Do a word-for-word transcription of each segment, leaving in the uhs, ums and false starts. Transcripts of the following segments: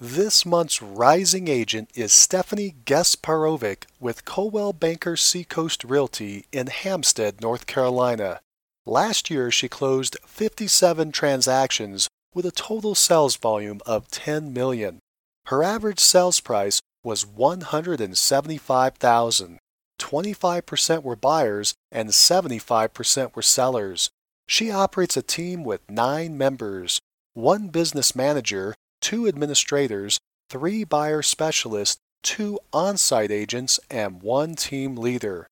This month's rising agent is Stephanie Gasparovic with Coldwell Banker Sea Coast Realty in Hampstead, North Carolina. Last year, she closed fifty-seven transactions with a total sales volume of ten million dollars. Her average sales price was one hundred seventy-five thousand dollars. twenty-five percent were buyers and seventy-five percent were sellers. She operates a team with nine members, one business manager, two administrators, three buyer specialists, two on-site agents, and one team leader.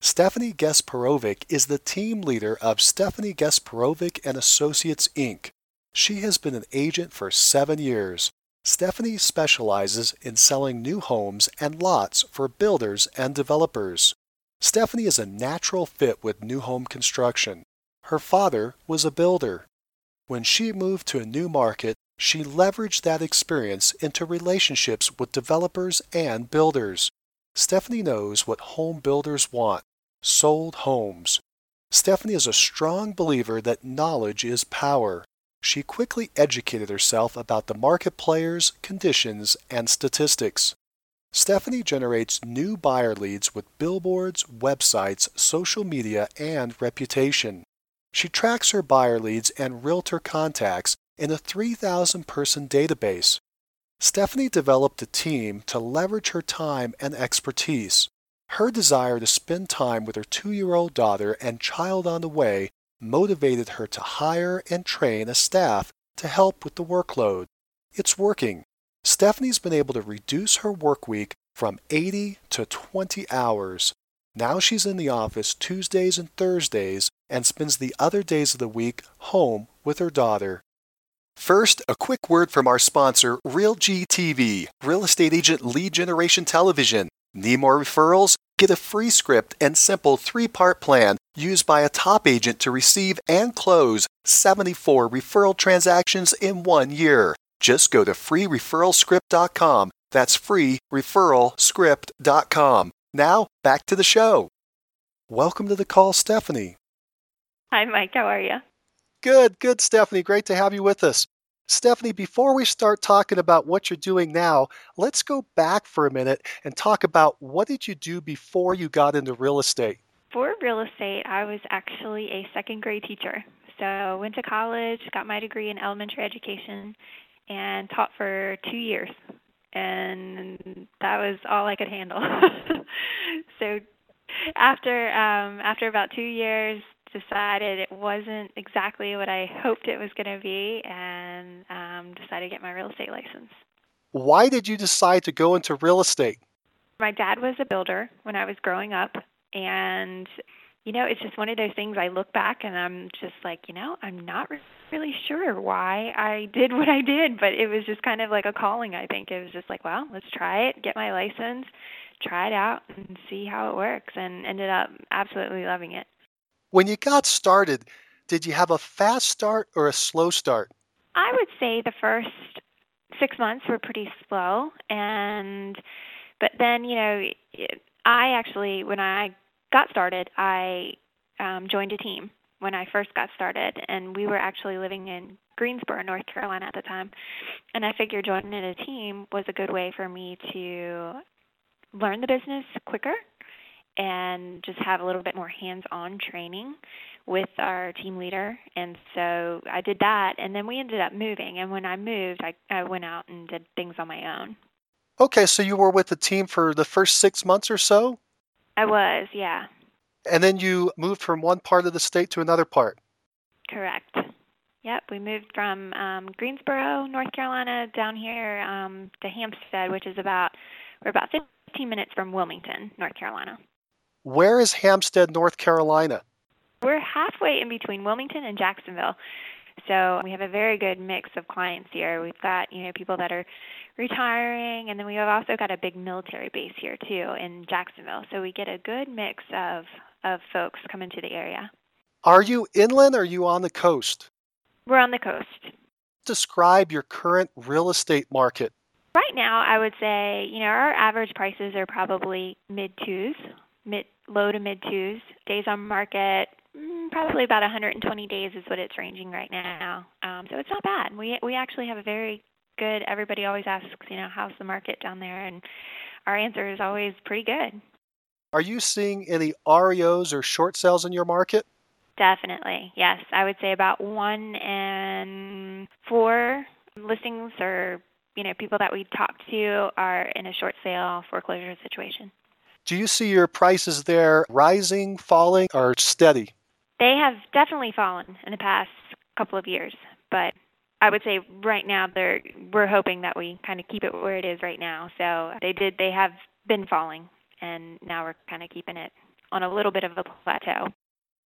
Stephanie Gasparovic is the team leader of Stephanie Gasparovic and Associates, Incorporated. She has been an agent for seven years. Stephanie specializes in selling new homes and lots for builders and developers. Stephanie is a natural fit with new home construction. Her father was a builder. When she moved to a new market, she leveraged that experience into relationships with developers and builders. Stephanie knows what home builders want: sold homes. Stephanie is a strong believer that knowledge is power. She quickly educated herself about the market players, conditions, and statistics. Stephanie generates new buyer leads with billboards, websites, social media, and reputation. She tracks her buyer leads and realtor contacts in a three thousand person database. Stephanie developed a team to leverage her time and expertise. Her desire to spend time with her two-year-old daughter and child on the way motivated her to hire and train a staff to help with the workload. It's working. Stephanie's been able to reduce her work week from eighty to twenty hours. Now she's in the office Tuesdays and Thursdays and spends the other days of the week home with her daughter. First, a quick word from our sponsor, Real G T V, Real Estate Agent Lead Generation Television. Need more referrals? Get a free script and simple three-part plan used by a top agent to receive and close seventy-four referral transactions in one year. Just go to free referral script dot com. That's free referral script dot com. Now, back to the show. Welcome to the call, Stephanie. Hi, Mike. How are you? Good, good, Stephanie. Great to have you with us. Stephanie, before we start talking about what you're doing now, let's go back for a minute and talk about what did you do before you got into real estate? For real estate, I was actually a second grade teacher. So I went to college, got my degree in elementary education, and taught for two years. And that was all I could handle. So after um, after about two years, decided it wasn't exactly what I hoped it was going to be, and um, decided to get my real estate license. Why did you decide to go into real estate? My dad was a builder when I was growing up, and, you know, it's just one of those things I look back and I'm just like, you know, I'm not re- really sure why I did what I did, but it was just kind of like a calling, I think. It was just like, well, let's try it, get my license, try it out, and see how it works, and ended up absolutely loving it. When you got started, did you have a fast start or a slow start? I would say the first six months were pretty slow. and But then, you know, I actually, when I got started, I um, joined a team when I first got started. And we were actually living in Greensboro, North Carolina at the time. And I figured joining a team was a good way for me to learn the business quicker and just have a little bit more hands-on training with our team leader. And so I did that, and then we ended up moving. And when I moved, I, I went out and did things on my own. Okay, so you were with the team for the first six months or so? I was, yeah. And then you moved from one part of the state to another part? Correct. Yep, we moved from um, Greensboro, North Carolina, down here um, to Hampstead, which is about, we're about fifteen minutes from Wilmington, North Carolina. Where is Hampstead, North Carolina? We're halfway in between Wilmington and Jacksonville. So we have a very good mix of clients here. We've got, you know, people that are retiring, and then we have also got a big military base here too in Jacksonville. So we get a good mix of of folks coming to the area. Are you inland or are you on the coast? We're on the coast. Describe your current real estate market. Right now, I would say, you know, our average prices are probably mid-twos, mid, low to mid-twos. Days on market, probably about one hundred twenty days is what it's ranging right now. Um, so it's not bad. We we actually have a very good, everybody always asks, you know, how's the market down there? And our answer is always pretty good. Are you seeing any R E Os or short sales in your market? Definitely, yes. I would say about one in four listings or you know, people that we talk to are in a short sale foreclosure situation. Do you see your prices there rising, falling, or steady? They have definitely fallen in the past couple of years, but I would say right now they're we're hoping that we kind of keep it where it is right now. So they did they have been falling, and now we're kind of keeping it on a little bit of a plateau.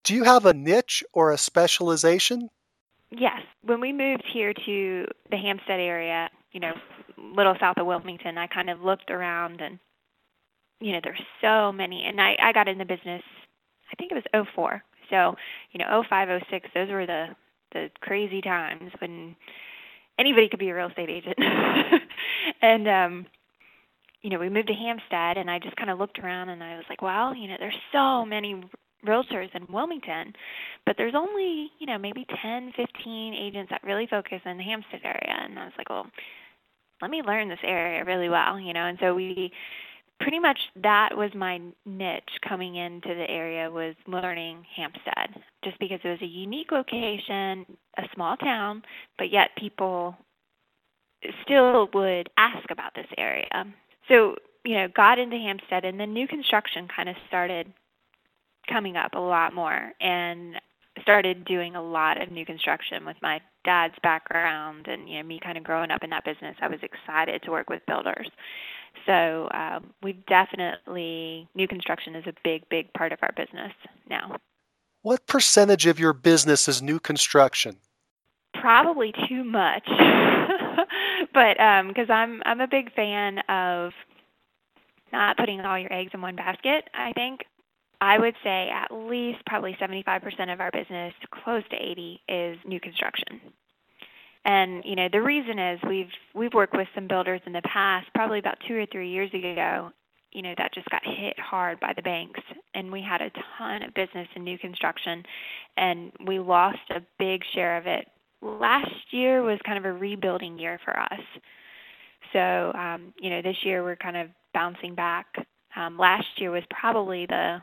Do you have a niche or a specialization? Yes. When we moved here to the Hampstead area, you know, little south of Wilmington, I kind of looked around and, you know, there's so many. And I, I got in the business, I think it was oh four. So, you know, oh five, oh six, those were the, the crazy times when anybody could be a real estate agent. and, um, you know, we moved to Hampstead and I just kind of looked around and I was like, well, you know, there's so many realtors in Wilmington, but there's only, you know, maybe ten, fifteen agents that really focus in the Hampstead area. And I was like, well, let me learn this area really well, you know. And so we pretty much, that was my niche coming into the area, was learning Hampstead, just because it was a unique location, a small town, but yet people still would ask about this area. So, you know, got into Hampstead, and then new construction kind of started coming up a lot more, and started doing a lot of new construction with my dad's background and, you know, me kind of growing up in that business. I was excited to work with builders. So um, we've definitely, new construction is a big, big part of our business now. What percentage of your business is new construction? Probably too much, but because um, I'm I'm a big fan of not putting all your eggs in one basket, I think. I would say at least probably seventy-five percent of our business, close to eighty, is new construction. And, you know, the reason is we've we've worked with some builders in the past, probably about two or three years ago, you know, that just got hit hard by the banks. And we had a ton of business in new construction, and we lost a big share of it. Last year was kind of a rebuilding year for us. So, um, you know, this year we're kind of bouncing back. Um, last year was probably the...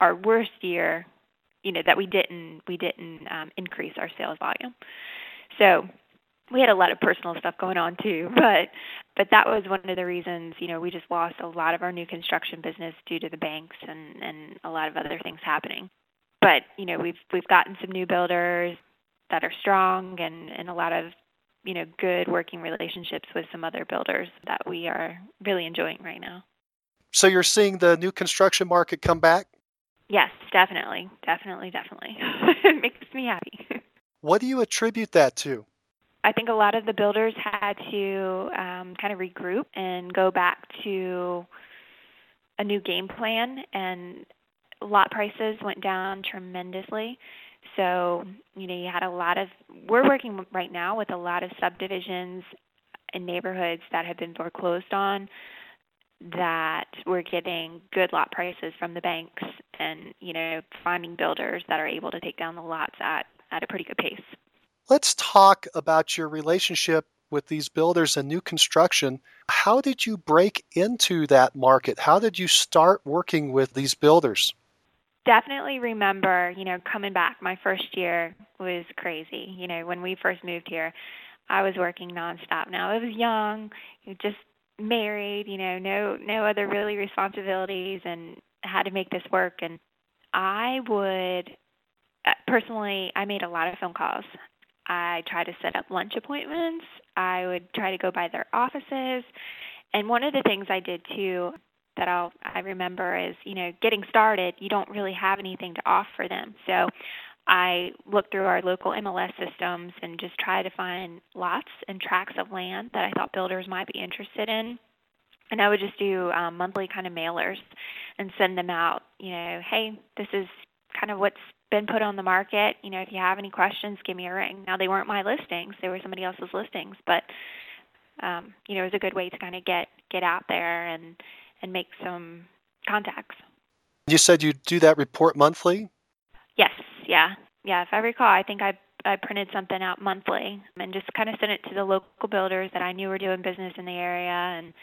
our worst year, you know, that we didn't we didn't um, increase our sales volume. So we had a lot of personal stuff going on too, but but that was one of the reasons, you know, we just lost a lot of our new construction business due to the banks and, and a lot of other things happening. But, you know, we've we've gotten some new builders that are strong and, and a lot of, you know, good working relationships with some other builders that we are really enjoying right now. So you're seeing the new construction market come back? Yes, definitely. Definitely, definitely. It makes me happy. What do you attribute that to? I think a lot of the builders had to um, kind of regroup and go back to a new game plan, and lot prices went down tremendously. So, you know, you had a lot of, we're working right now with a lot of subdivisions and neighborhoods that have been foreclosed on, that we're getting good lot prices from the banks and, you know, finding builders that are able to take down the lots at, at a pretty good pace. Let's talk about your relationship with these builders and new construction. How did you break into that market? How did you start working with these builders? Definitely remember, you know, coming back. My first year was crazy. You know, when we first moved here, I was working nonstop. Now, I was young, just married, you know, no no other really responsibilities, and had to make this work. And I would, personally, I made a lot of phone calls. I tried to set up lunch appointments. I would try to go by their offices. And one of the things I did, too, that I'll, I remember is, you know, getting started, you don't really have anything to offer them. So I looked through our local M L S systems and just tried to find lots and tracts of land that I thought builders might be interested in. And I would just do um, monthly kind of mailers and send them out, you know, hey, this is kind of what's been put on the market. You know, if you have any questions, give me a ring. Now, they weren't my listings. They were somebody else's listings. But, um, you know, it was a good way to kind of get, get out there and, and make some contacts. You said you do that report monthly? Yes. Yeah. Yeah. If I recall, I think I I printed something out monthly and just kind of sent it to the local builders that I knew were doing business in the area and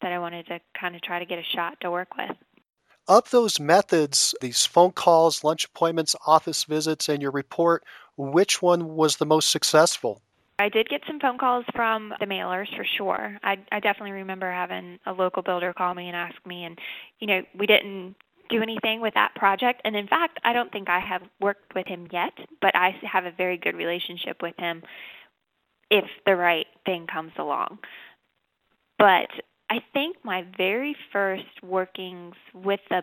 that I wanted to kind of try to get a shot to work with. Of those methods, these phone calls, lunch appointments, office visits, and your report, which one was the most successful? I did get some phone calls from the mailers for sure. I, I definitely remember having a local builder call me and ask me, and, you know, we didn't do anything with that project. And in fact, I don't think I have worked with him yet, but I have a very good relationship with him if the right thing comes along. But I think my very first workings with the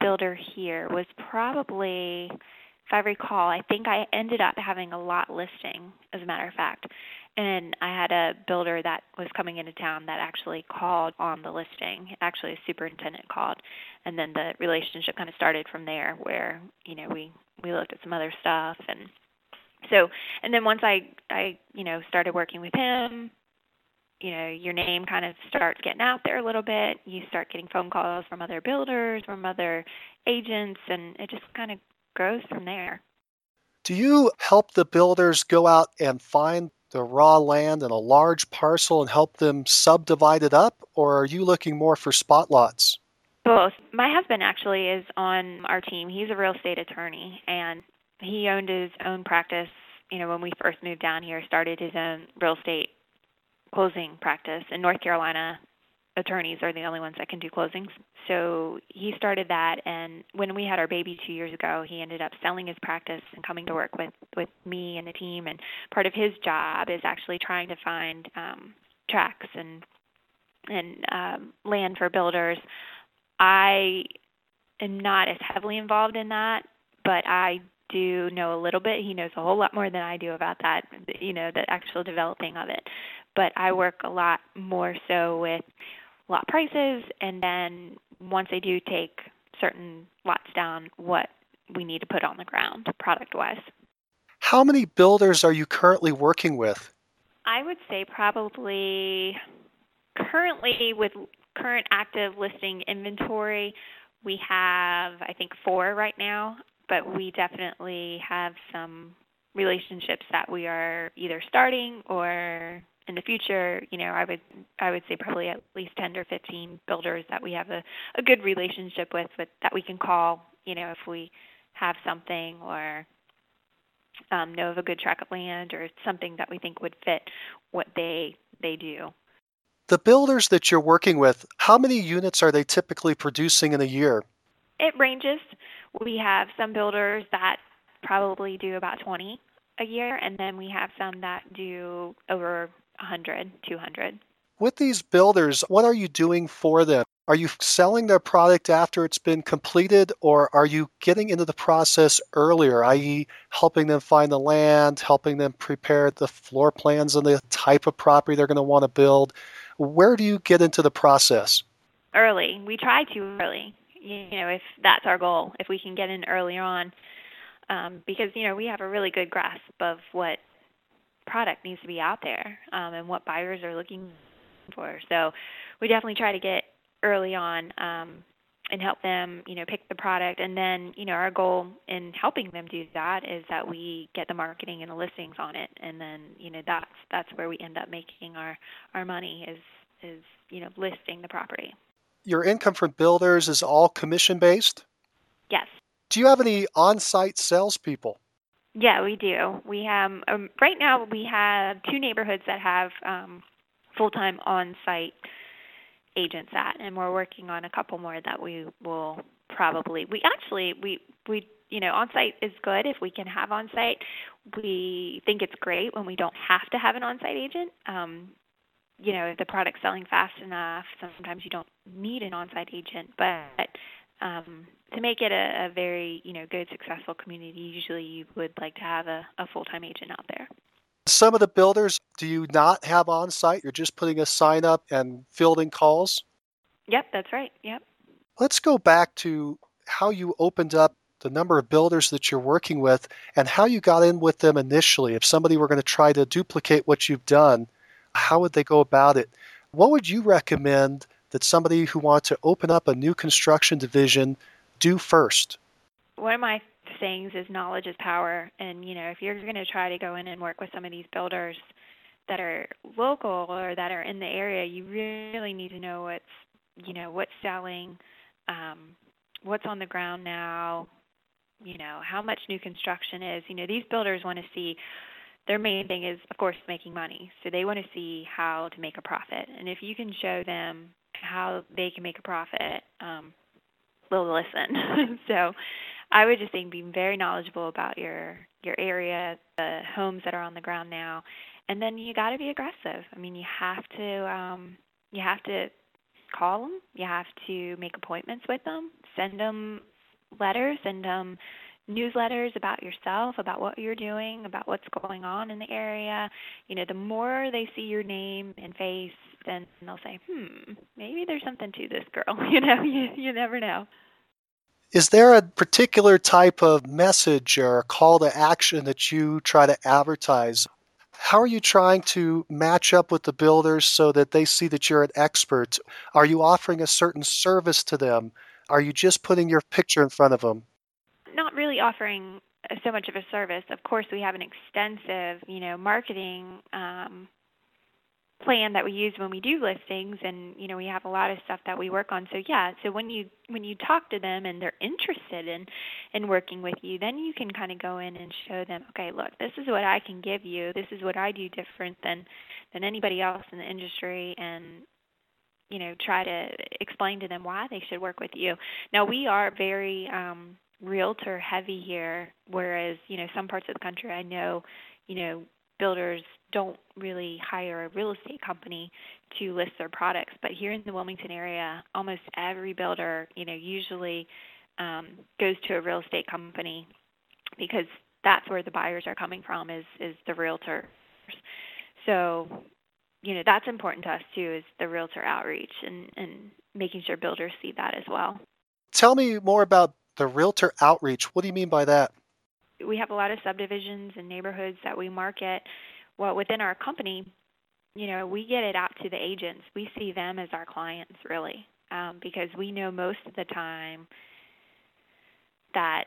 builder here was probably, if I recall, I think I ended up having a lot listing, as a matter of fact. And I had a builder that was coming into town that actually called on the listing. Actually, a superintendent called. And then the relationship kind of started from there where, you know, we, we looked at some other stuff. And so, and then once I, I, you know, started working with him, you know, your name kind of starts getting out there a little bit. You start getting phone calls from other builders, from other agents, and it just kind of grows from there. Do you help the builders go out and find the raw land in a large parcel and help them subdivide it up, or are you looking more for spot lots? Both. My husband actually is on our team. He's a real estate attorney, and he owned his own practice, you know, when we first moved down here, started his own real estate closing practice. In North Carolina, attorneys are the only ones that can do closings. So he started that, and when we had our baby two years ago, he ended up selling his practice and coming to work with, with me and the team. And part of his job is actually trying to find um, tracts and and um, land for builders. I am not as heavily involved in that, but I do know a little bit. He knows a whole lot more than I do about that, you know, the actual developing of it. But I work a lot more so with lot prices, and then once they do take certain lots down, what we need to put on the ground product-wise. How many builders are you currently working with? I would say probably currently with current active listing inventory, we have, I think, four right now, but we definitely have some relationships that we are either starting or in the future, you know, I would I would say probably at least ten or fifteen builders that we have a, a good relationship with, with, that we can call, you know, if we have something or um, know of a good tract of land or something that we think would fit what they they do. The builders that you're working with, how many units are they typically producing in a year? It ranges. We have some builders that probably do about twenty a year, and then we have some that do over one hundred, two hundred. With these builders, what are you doing for them? Are you selling their product after it's been completed, or are you getting into the process earlier, that is helping them find the land, helping them prepare the floor plans and the type of property they're going to want to build? Where do you get into the process? Early. We try to early, you know, if that's our goal, if we can get in earlier on, um, because, you know, we have a really good grasp of what product needs to be out there um, and what buyers are looking for. So we definitely try to get early on um, and help them, you know, pick the product. And then, you know, our goal in helping them do that is that we get the marketing and the listings on it. And then, you know, that's that's where we end up making our, our money is, is, you know, listing the property. Your income from builders is all commission-based? Yes. Do you have any on-site salespeople? Yeah, we do. We have um, right now we have two neighborhoods that have um, full-time on-site agents at, and we're working on a couple more that we will probably. We actually we we you know on-site is good if we can have on-site. We think it's great when we don't have to have an on-site agent. Um, you know, if the product's selling fast enough, sometimes you don't need an on-site agent, but um, to make it a, a very, you know, good, successful community, usually you would like to have a, a full-time agent out there. Some of the builders, do you not have on-site? You're just putting a sign up and fielding calls? Yep, that's right. Yep. Let's go back to how you opened up the number of builders that you're working with and how you got in with them initially. If somebody were going to try to duplicate what you've done, how would they go about it? What would you recommend that somebody who wants to open up a new construction division do first? One of my things is knowledge is power. And, you know, if you're going to try to go in and work with some of these builders that are local or that are in the area, you really need to know what's, you know, what's selling, um, what's on the ground now, you know, how much new construction is. You know, these builders want to see, their main thing is, of course, making money. So they want to see how to make a profit. And if you can show them how they can make a profit, um, they'll listen. So I would just think be very knowledgeable about your, your area, the homes that are on the ground now. And then you got to be aggressive. I mean, you have to, um, you have to call them. You have to make appointments with them, send them letters, send them newsletters about yourself, about what you're doing, about what's going on in the area. You know, the more they see your name and face, then they'll say, hmm, maybe there's something to this girl. You know, you, you never know. Is there a particular type of message or call to action that you try to advertise? How are you trying to match up with the builders so that they see that you're an expert? Are you offering a certain service to them? Are you just putting your picture in front of them? Not really offering so much of a service. Of course, we have an extensive, you know, marketing um, plan that we use when we do listings, and you know, we have a lot of stuff that we work on. So yeah, so when you when you talk to them and they're interested in, in working with you, then you can kind of go in and show them, okay, look, this is what I can give you. This is what I do different than than anybody else in the industry, and you know, try to explain to them why they should work with you. Now we are very um, realtor heavy here, whereas, you know, some parts of the country I know, you know, builders don't really hire a real estate company to list their products. But here in the Wilmington area, almost every builder, you know, usually um, goes to a real estate company because that's where the buyers are coming from is, is the realtors. So, you know, that's important to us too, is the realtor outreach and, and making sure builders see that as well. Tell me more about the realtor outreach. What do you mean by that? We have a lot of subdivisions and neighborhoods that we market. Well, within our company, you know, we get it out to the agents. We see them as our clients, really, um, because we know most of the time that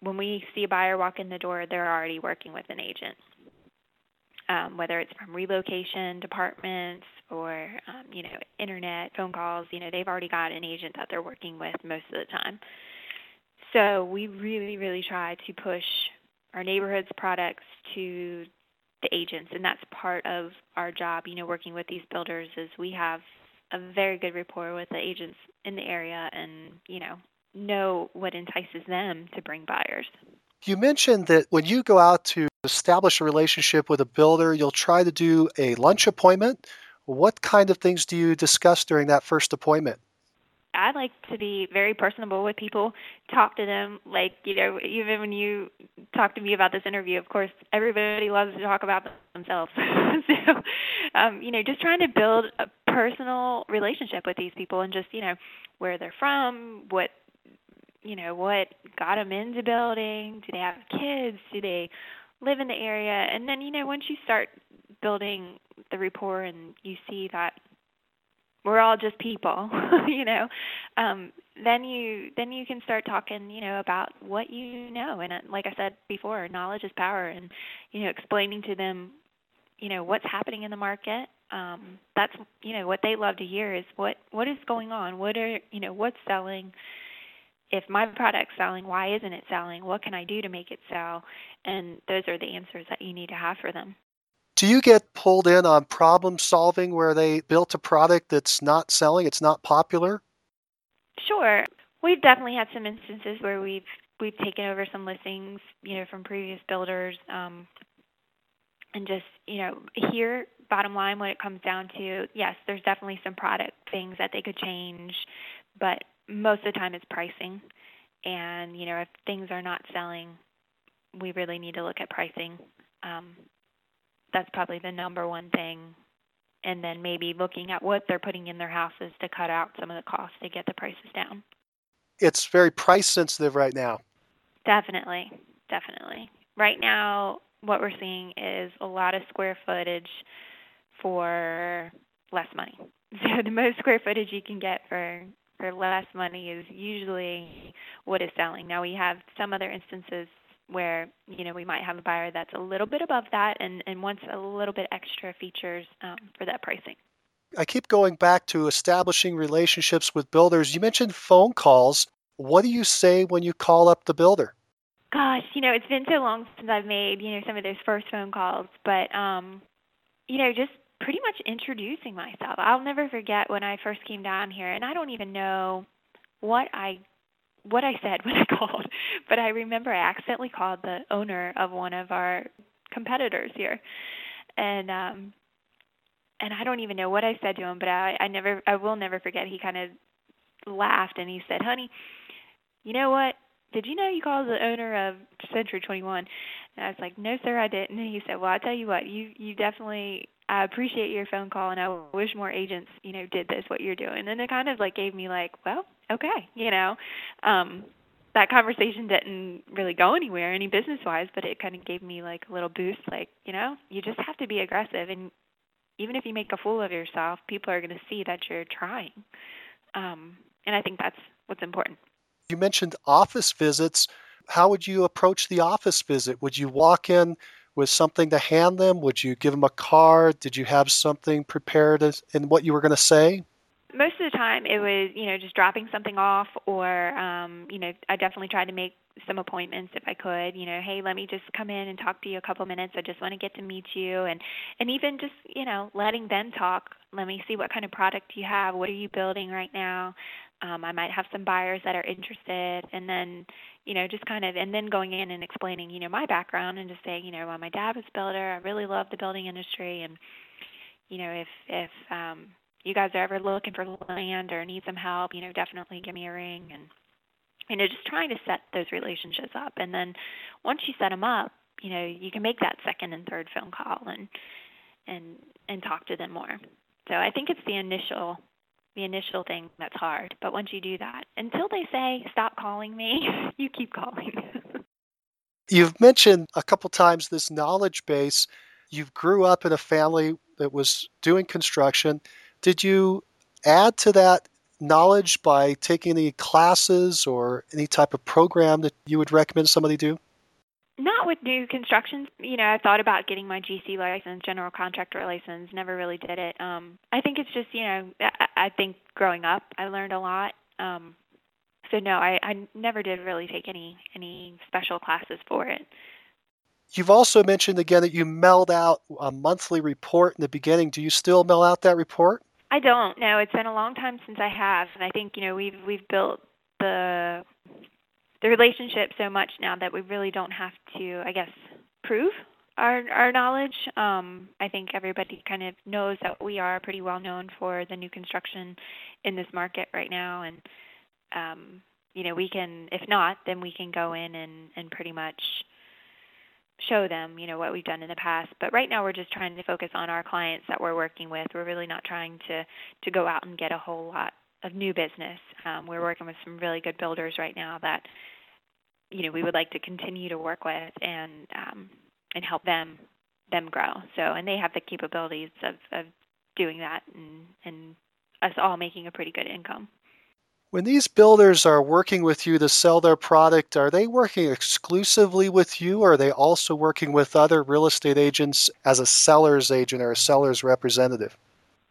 when we see a buyer walk in the door, they're already working with an agent, um, whether it's from relocation departments or, um, you know, internet, phone calls. You know, they've already got an agent that they're working with most of the time. So we really, really try to push our neighborhood's products to the agents, and that's part of our job, you know, working with these builders is we have a very good rapport with the agents in the area and, you know, know what entices them to bring buyers. You mentioned that when you go out to establish a relationship with a builder, you'll try to do a lunch appointment. What kind of things do you discuss during that first appointment? I like to be very personable with people, talk to them. Like, you know, even when you talk to me about this interview, of course, everybody loves to talk about themselves. so, um, you know, just trying to build a personal relationship with these people and just, you know, where they're from, what, you know, what got them into building, do they have kids, do they live in the area? And then, you know, once you start building the rapport and you see that we're all just people, you know, um, then you then you can start talking, you know, about what you know. And like I said before, knowledge is power. And, you know, explaining to them, you know, what's happening in the market. Um, that's, you know, what they love to hear is what, what is going on? What are, you know, what's selling? If my product's selling, why isn't it selling? What can I do to make it sell? And those are the answers that you need to have for them. Do you get pulled in on problem solving where they built a product that's not selling, it's not popular? Sure. We've definitely had some instances where we've we've taken over some listings, you know, from previous builders. Um, and just, you know, here, bottom line, when it comes down to, yes, there's definitely some product things that they could change, but most of the time it's pricing. And, you know, if things are not selling, we really need to look at pricing. Um, that's probably the number one thing. And then maybe looking at what they're putting in their houses to cut out some of the costs to get the prices down. It's very price sensitive right now. Definitely, definitely. Right now, what we're seeing is a lot of square footage for less money. So the most square footage you can get for, for less money is usually what is selling. Now, we have some other instances where, you know, we might have a buyer that's a little bit above that and, and wants a little bit extra features um, for that pricing. I keep going back to establishing relationships with builders. You mentioned phone calls. What do you say when you call up the builder? Gosh, you know, it's been so long since I've made, you know, some of those first phone calls, but, um, you know, just pretty much introducing myself. I'll never forget when I first came down here, and I don't even know what I what I said when I called, but I remember I accidentally called the owner of one of our competitors here, and um, and I don't even know what I said to him, but I, I never, I will never forget. He kind of laughed and he said, "Honey, you know what? Did you know you called the owner of Century twenty-one?" And I was like, "No, sir, I didn't." And he said, "Well, I'll tell you what, you you definitely, I appreciate your phone call, and I wish more agents, you know, did this, what you're doing." And it kind of like gave me like, well, okay, you know, um, that conversation didn't really go anywhere, any business-wise, but it kind of gave me like a little boost, like, you know, you just have to be aggressive. And even if you make a fool of yourself, people are going to see that you're trying. Um, and I think that's what's important. You mentioned office visits. How would you approach the office visit? Would you walk in with something to hand them? Would you give them a card? Did you have something prepared as, in what you were going to say? Most of the time it was, you know, just dropping something off or, um, you know, I definitely tried to make some appointments if I could, you know, hey, let me just come in and talk to you a couple minutes. I just want to get to meet you. And, and even just, you know, letting them talk. Let me see what kind of product you have. What are you building right now? Um, I might have some buyers that are interested, and then, you know, just kind of, and then going in and explaining, you know, my background and just saying, you know, well, my dad was a builder. I really love the building industry, and, you know, if if um, you guys are ever looking for land or need some help, you know, definitely give me a ring, and, you know, just trying to set those relationships up. And then once you set them up, you know, you can make that second and third phone call and and and talk to them more. So I think it's the initial. The initial thing that's hard, but once you do that, until they say, stop calling me, you keep calling. You've mentioned a couple times this knowledge base. You've grew up in a family that was doing construction. Did you add to that knowledge by taking any classes or any type of program that you would recommend somebody do? Not with new constructions. You know, I thought about getting my G C license, general contractor license, never really did it. Um, I think it's just, you know, I, I think growing up I learned a lot. Um, so, no, I, I never did really take any, any special classes for it. You've also mentioned, again, that you mailed out a monthly report in the beginning. Do you still mail out that report? I don't. No, it's been a long time since I have. And I think, you know, we've we've built the... the relationship so much now that we really don't have to, I guess, prove our our knowledge. Um, I think everybody kind of knows that we are pretty well known for the new construction in this market right now. And, um, you know, we can, if not, then we can go in and, and pretty much show them, you know, what we've done in the past. But right now we're just trying to focus on our clients that we're working with. We're really not trying to, to go out and get a whole lot of new business. Um, we're working with some really good builders right now that, you know, we would like to continue to work with and um, and help them them grow. So, and they have the capabilities of, of doing that and, and us all making a pretty good income. When these builders are working with you to sell their product, are they working exclusively with you, or are they also working with other real estate agents as a seller's agent or a seller's representative?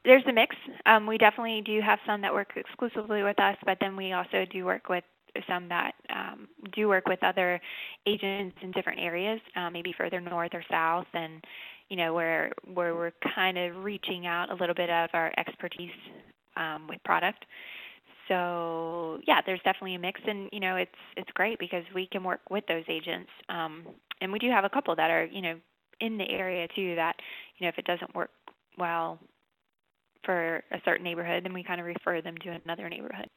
There's a mix. Um, we definitely do have some that work exclusively with us, but then we also do work with some that um, do work with other agents in different areas, uh, maybe further north or south, and you know where where we're kind of reaching out a little bit of our expertise um, with product. So yeah, there's definitely a mix, and you know it's it's great because we can work with those agents, um, and we do have a couple that are you know in the area too that you know if it doesn't work well for a certain neighborhood, then we kind of refer them to another neighborhood.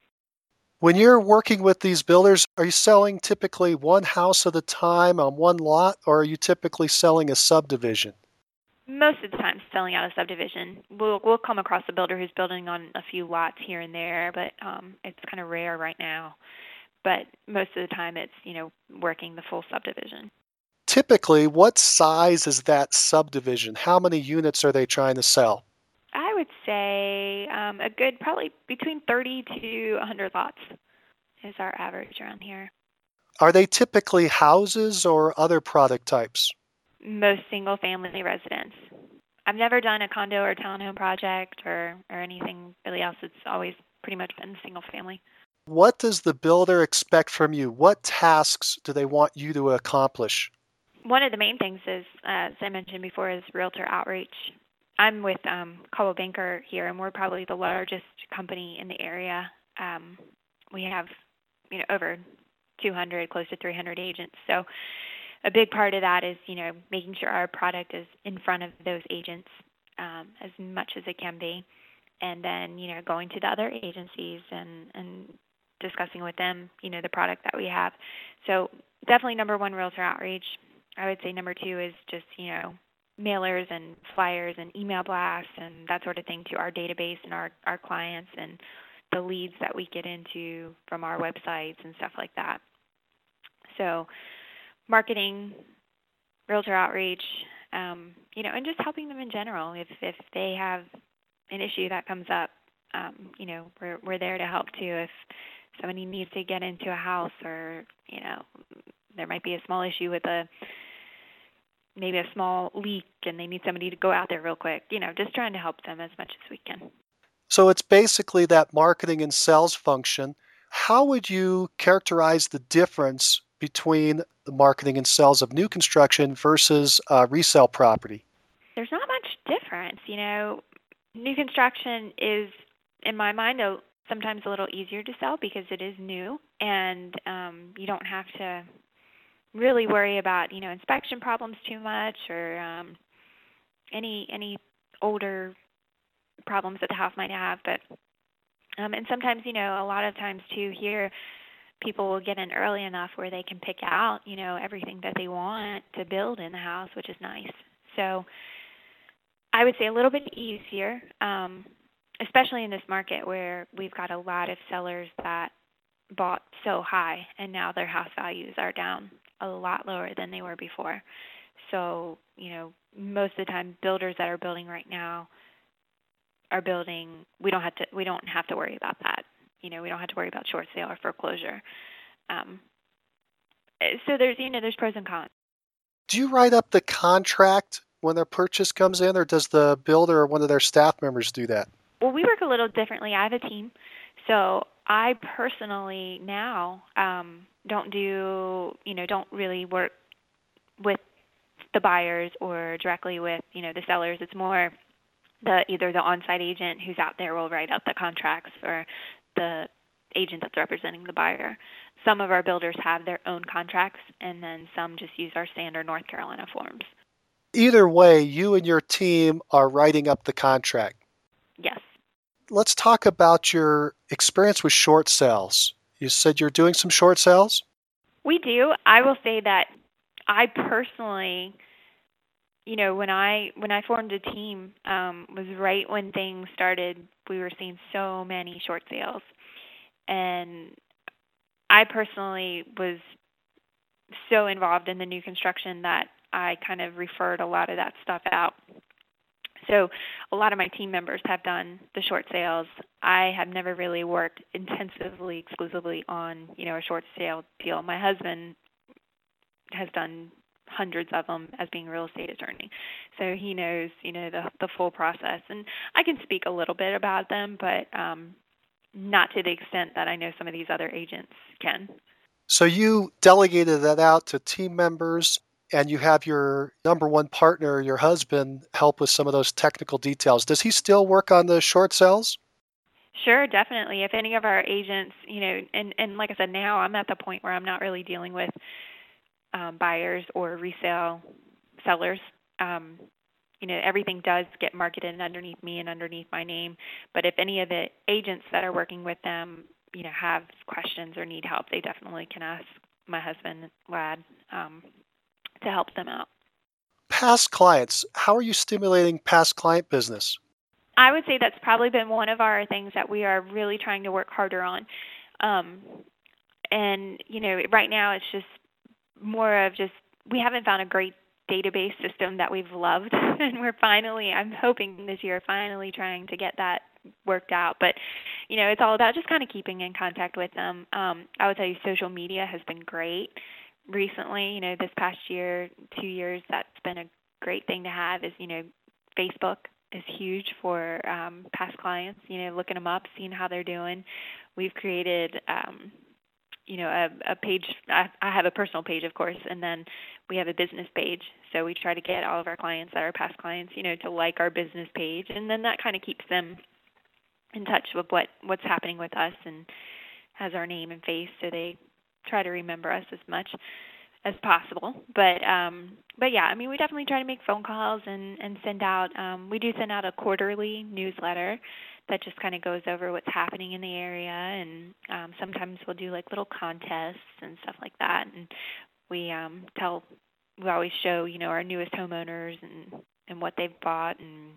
When you're working with these builders, are you selling typically one house at a time on one lot, or are you typically selling a subdivision? Most of the time, selling out a subdivision. We'll we'll come across a builder who's building on a few lots here and there, but um, it's kind of rare right now. But most of the time, it's you know working the full subdivision. Typically, what size is that subdivision? How many units are they trying to sell? I would say um, a good, probably between thirty to one hundred lots is our average around here. Are they typically houses or other product types? Most single-family residents. I've never done a condo or townhome project or, or anything really else. It's always pretty much been single-family. What does the builder expect from you? What tasks do they want you to accomplish? One of the main things is, uh, as I mentioned before, is realtor outreach. I'm with um, Coldwell Banker here, and we're probably the largest company in the area. Um, we have, you know, over two hundred, close to three hundred agents. So a big part of that is, you know, making sure our product is in front of those agents um, as much as it can be, and then, you know, going to the other agencies and, and discussing with them, you know, the product that we have. So definitely number one, realtor outreach. I would say number two is just, you know, mailers and flyers and email blasts and that sort of thing to our database and our, our clients and the leads that we get into from our websites and stuff like that. So marketing, realtor outreach, um, you know, and just helping them in general. If if they have an issue that comes up, um, you know, we're we're there to help too. If somebody needs to get into a house or, you know, there might be a small issue with a maybe a small leak and they need somebody to go out there real quick, you know, just trying to help them as much as we can. So it's basically that marketing and sales function. How would you characterize the difference between the marketing and sales of new construction versus uh, resale property? There's not much difference. You know, new construction is, in my mind, a, sometimes a little easier to sell because it is new and um, you don't have to really worry about, you know, inspection problems too much or um, any any older problems that the house might have. But um, and sometimes, you know, a lot of times, too, here, people will get in early enough where they can pick out, you know, everything that they want to build in the house, which is nice. So I would say a little bit easier, um, especially in this market where we've got a lot of sellers that bought so high and now their house values are down a lot lower than they were before. So, you know, most of the time builders that are building right now are building, we don't have to we don't have to worry about that. You know, we don't have to worry about short sale or foreclosure. Um, so there's, you know, there's pros and cons. Do you write up the contract when their purchase comes in, or does the builder or one of their staff members do that? Well, we work a little differently. I have a team. So I personally now um, don't do, you know, don't really work with the buyers or directly with, you know, the sellers. It's more the either the on-site agent who's out there will write up the contracts or the agent that's representing the buyer. Some of our builders have their own contracts, and then some just use our standard North Carolina forms. Either way, you and your team are writing up the contract. Yes. Let's talk about your experience with short sales. You said you're doing some short sales? We do. I will say that I personally, you know, when I when I formed a team, um, was right when things started. We were seeing so many short sales. And I personally was so involved in the new construction that I kind of referred a lot of that stuff out. So a lot of my team members have done the short sales. I have never really worked intensively, exclusively on, you know, a short sale deal. My husband has done hundreds of them as being a real estate attorney. So he knows, you know, the the full process. And I can speak a little bit about them, but um, not to the extent that I know some of these other agents can. So you delegated that out to team members, and you have your number one partner, your husband, help with some of those technical details. Does he still work on the short sales? Sure, definitely. If any of our agents, you know, and, and like I said, now I'm at the point where I'm not really dealing with um, buyers or resale sellers. Um, you know, everything does get marketed underneath me and underneath my name. But if any of the agents that are working with them you know, have questions or need help, they definitely can ask my husband, Lad, um, to help them out. Past clients. How are you stimulating past client business? I would say that's probably been one of our things that we are really trying to work harder on. Um, and, you know, right now it's just more of just we haven't found a great database system that we've loved. And we're finally, I'm hoping this year, finally trying to get that worked out. But, you know, it's all about just kind of keeping in contact with them. Um, I would tell you social media has been great recently. You know, this past year, two years, that's been a great thing to have is, you know, Facebook is huge for um, past clients, you know, looking them up, seeing how they're doing. We've created, um, you know, a, a page. I, I have a personal page, of course, and then we have a business page. So we try to get all of our clients that are past clients, you know, to like our business page. And then that kind of keeps them in touch with what, what's happening with us and has our name and face, so they try to remember us as much as possible. But um, but yeah, I mean, we definitely try to make phone calls and, and send out, um, we do send out a quarterly newsletter that just kind of goes over what's happening in the area, and um, sometimes we'll do like little contests and stuff like that, and we um, tell, we always show, you know, our newest homeowners and, and what they've bought and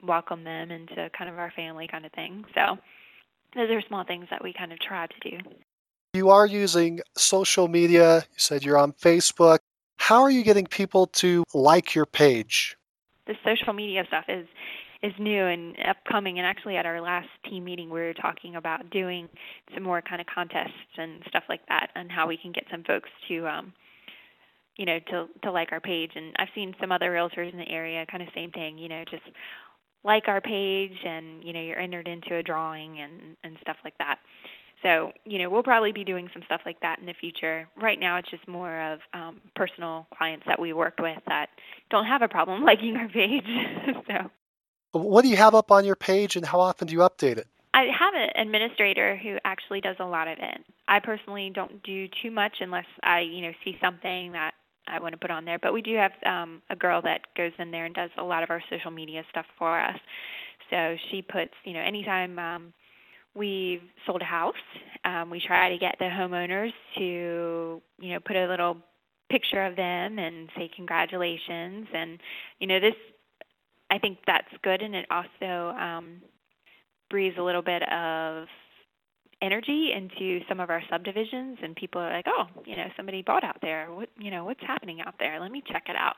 welcome them into kind of our family kind of thing. So those are small things that we kind of try to do. You are using social media. You said you're on Facebook. How are you getting people to like your page? The social media stuff is is new and upcoming. And actually at our last team meeting, we were talking about doing some more kind of contests and stuff like that, and how we can get some folks to, um, you know, to, to like our page. And I've seen some other realtors in the area, kind of same thing, you know, just like our page and, you know, you're entered into a drawing and, and stuff like that. So, you know, we'll probably be doing some stuff like that in the future. Right now, it's just more of um, personal clients that we work with that don't have a problem liking our page. So, what do you have up on your page, and how often do you update it? I have an administrator who actually does a lot of it. I personally don't do too much unless I, you know, see something that I want to put on there. But we do have um, a girl that goes in there and does a lot of our social media stuff for us. So she puts, you know, anytime um, we've sold a house, um, we try to get the homeowners to, you know, put a little picture of them and say congratulations. And, you know, this, I think that's good. And it also um, breathes a little bit of energy into some of our subdivisions, and people are like, oh, you know, somebody bought out there. What, you know, what's happening out there? Let me check it out.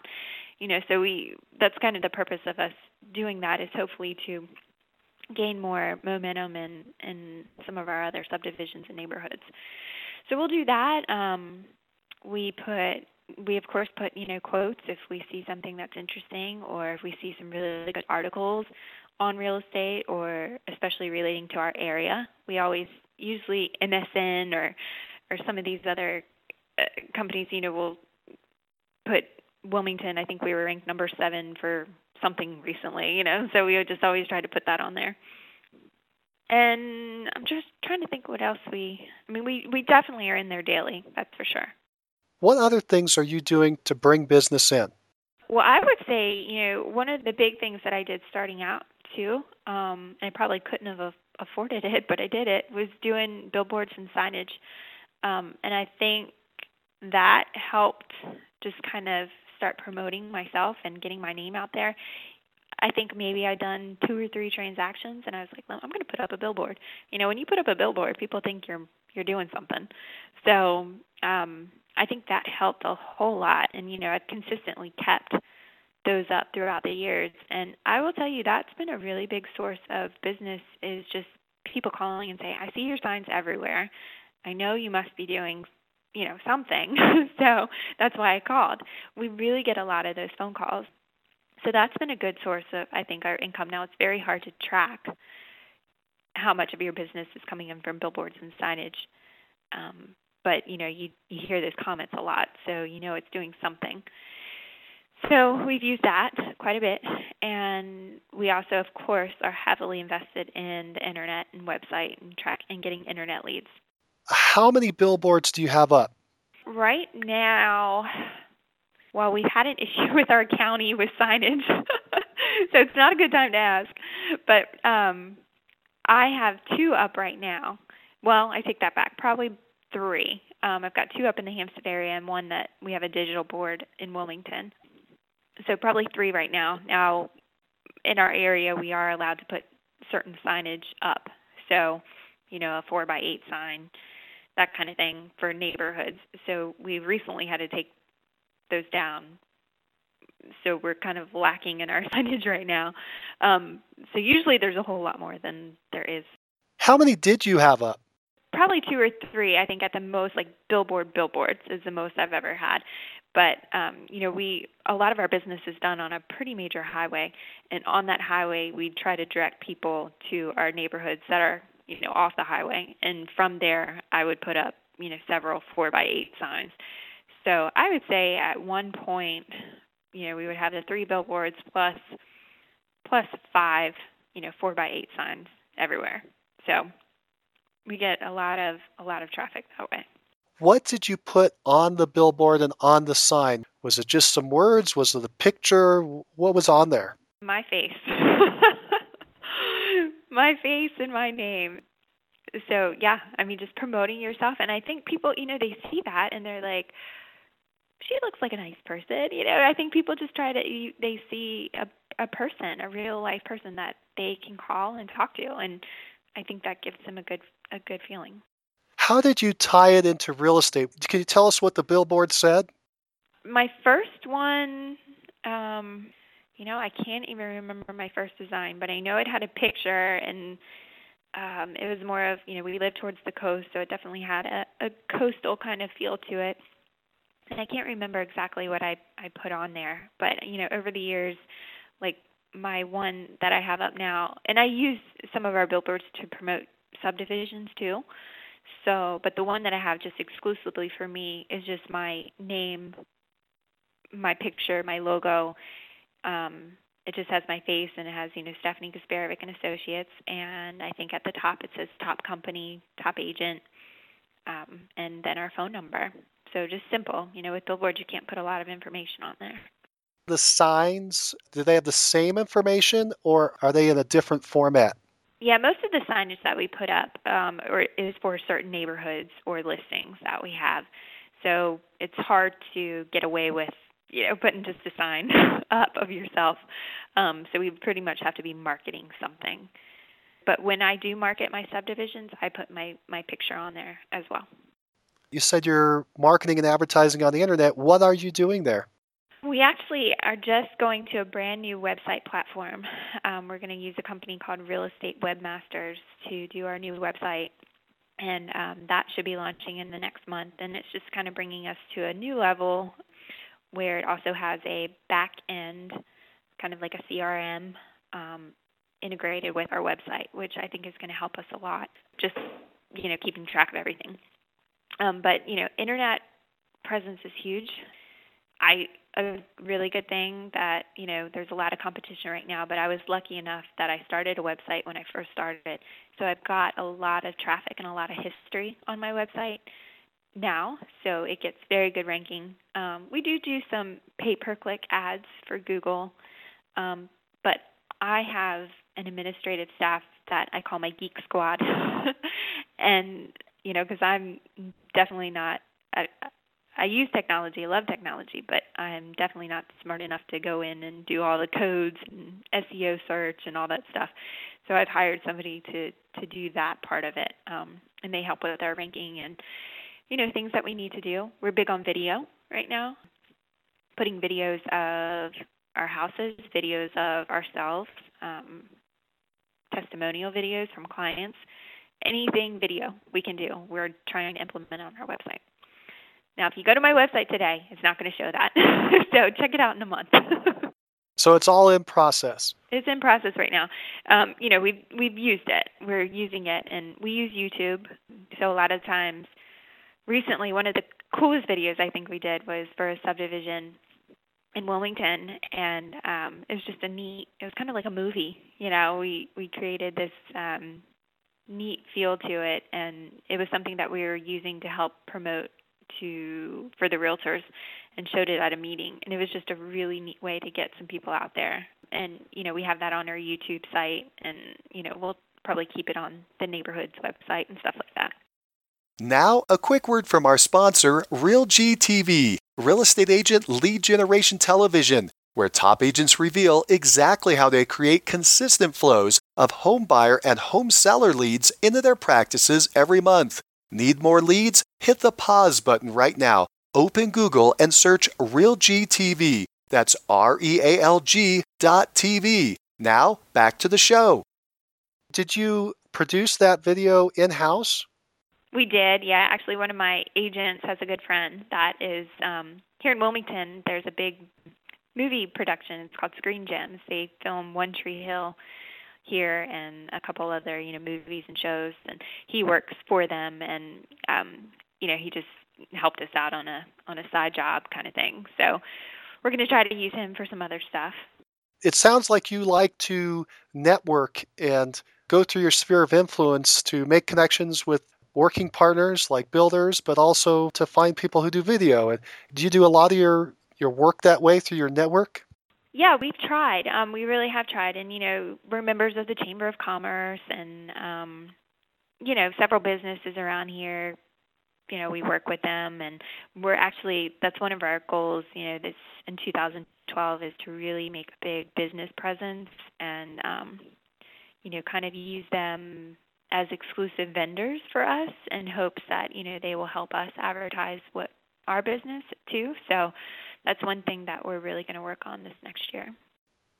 You know, so we, that's kind of the purpose of us doing that, is hopefully to gain more momentum in, in some of our other subdivisions and neighborhoods. So we'll do that. Um, we put, we of course put, you know, quotes if we see something that's interesting, or if we see some really good articles on real estate, or especially relating to our area. We always usually M S N or or some of these other uh, companies, you know, will put Wilmington. I think we were ranked number seven for something recently, you know, so we would just always try to put that on there. And I'm just trying to think what else we, I mean, we, we definitely are in there daily, that's for sure. What other things are you doing to bring business in? Well, I would say, you know, one of the big things that I did starting out too, um, and I probably couldn't have afforded it, but I did it, was doing billboards and signage. Um, and I think that helped just kind of start promoting myself and getting my name out there. I think maybe I'd done two or three transactions, and I was like, well, I'm going to put up a billboard. You know, when you put up a billboard, people think you're you're doing something. So um, I think that helped a whole lot. And, you know, I've consistently kept those up throughout the years. And I will tell you, that's been a really big source of business, is just people calling and saying, I see your signs everywhere. I know you must be doing you know, something. So that's why I called. We really get a lot of those phone calls. So that's been a good source of, I think, our income. Now, it's very hard to track how much of your business is coming in from billboards and signage. Um, but, you know, you, you hear those comments a lot, so you know it's doing something. So we've used that quite a bit. And we also, of course, are heavily invested in the internet and website and track and getting internet leads. How many billboards do you have up? Right now, well, we've had an issue with our county with signage, so it's not a good time to ask. But um, I have two up right now. Well, I take that back. Probably three. Um, I've got two up in the Hampstead area and one that we have a digital board in Wilmington. So probably three right now. Now, in our area, we are allowed to put certain signage up. So, you know, a four by eight sign, that kind of thing for neighborhoods. So we recently had to take those down. So we're kind of lacking in our signage right now. Um, so usually there's a whole lot more than there is. How many did you have up? Probably two or three, I think, at the most. Like billboard billboards is the most I've ever had. But, um, you know, we a lot of our business is done on a pretty major highway. And on that highway, we try to direct people to our neighborhoods that are, you know, off the highway. And from there, I would put up, you know, several four by eight signs. So I would say at one point, you know, we would have the three billboards plus plus five, you know, four by eight signs everywhere. So we get a lot of a lot of traffic that way. What did you put on the billboard and on the sign? Was it just some words? Was it a picture? What was on there? My face. My face and my name. So, yeah, I mean, just promoting yourself. And I think people, you know, they see that and they're like, she looks like a nice person. You know, I think people just try to, they see a, a person, a real life person that they can call and talk to. And I think that gives them a good a good feeling. How did you tie it into real estate? Can you tell us what the billboard said? My first one, um, you know, I can't even remember my first design, but I know it had a picture and um, it was more of, you know, we live towards the coast, so it definitely had a, a coastal kind of feel to it. And I can't remember exactly what I, I put on there. But, you know, over the years, like my one that I have up now, and I use some of our billboards to promote subdivisions too. So, but the one that I have just exclusively for me is just my name, my picture, my logo. Um, it just has my face and it has, you know, Stephanie Gasparovic and Associates. And I think at the top it says top company, top agent, um, and then our phone number. So just simple. You know, with billboards, you can't put a lot of information on there. The signs, do they have the same information or are they in a different format? Yeah, most of the signage that we put up um, or is for certain neighborhoods or listings that we have. So it's hard to get away with, you know, putting just a sign up of yourself. Um, so we pretty much have to be marketing something. But when I do market my subdivisions, I put my, my picture on there as well. You said you're marketing and advertising on the internet. What are you doing there? We actually are just going to a brand new website platform. Um, we're going to use a company called Real Estate Webmasters to do our new website, and um, that should be launching in the next month. And it's just kind of bringing us to a new level where it also has a back end, kind of like a C R M, um, integrated with our website, which I think is going to help us a lot, just, you know, keeping track of everything. Um, but, you know, internet presence is huge. I a really good thing that, you know, there's a lot of competition right now, but I was lucky enough that I started a website when I first started. So I've got a lot of traffic and a lot of history on my website now, so it gets very good ranking. Um, we do do some pay-per-click ads for Google, um, but I have an administrative staff that I call my geek squad, and you know, because I'm definitely not, I, I use technology, I love technology, but I'm definitely not smart enough to go in and do all the codes and S E O search and all that stuff. So I've hired somebody to, to do that part of it, um, and they help with our ranking and, you know, things that we need to do. We're big on video right now, putting videos of our houses, videos of ourselves, um, testimonial videos from clients. Anything video we can do, we're trying to implement on our website. Now, if you go to my website today, it's not going to show that. So check it out in a month. So it's all in process. It's in process right now. Um, you know, we've, we've used it. We're using it, and we use YouTube. So a lot of times, recently, one of the coolest videos I think we did was for a subdivision in Wilmington, and um, it was just a neat, it was kind of like a movie. You know, we, we created this um neat feel to it, and it was something that we were using to help promote to for the realtors, and showed it at a meeting, and it was just a really neat way to get some people out there. And you know, we have that on our YouTube site, and you know, we'll probably keep it on the neighborhood's website and stuff like that. Now, a quick word from our sponsor, Real G T V, Real Estate Agent Lead Generation Television, where top agents reveal exactly how they create consistent flows of home buyer and home seller leads into their practices every month. Need more leads? Hit the pause button right now. Open Google and search Real G T V. That's R E A L G dot T V. Now, back to the show. Did you produce that video in-house? We did, yeah. Actually, one of my agents has a good friend that is um, here in Wilmington. There's a big movie production. It's called Screen Gems. They film One Tree Hill here and a couple other, you know, movies and shows. And he works for them, and um, you know, he just helped us out on a on a side job kind of thing. So we're going to try to use him for some other stuff. It sounds like you like to network and go through your sphere of influence to make connections with working partners like builders, but also to find people who do video. And do you do a lot of your, your work that way through your network? Yeah, we've tried. Um, we really have tried. And, you know, we're members of the Chamber of Commerce and, um, you know, several businesses around here. You know, we work with them, and we're actually, that's one of our goals, you know, this in two thousand twelve is to really make a big business presence and, um, you know, kind of use them as exclusive vendors for us in hopes that, you know, they will help us advertise what our business too. So that's one thing that we're really going to work on this next year.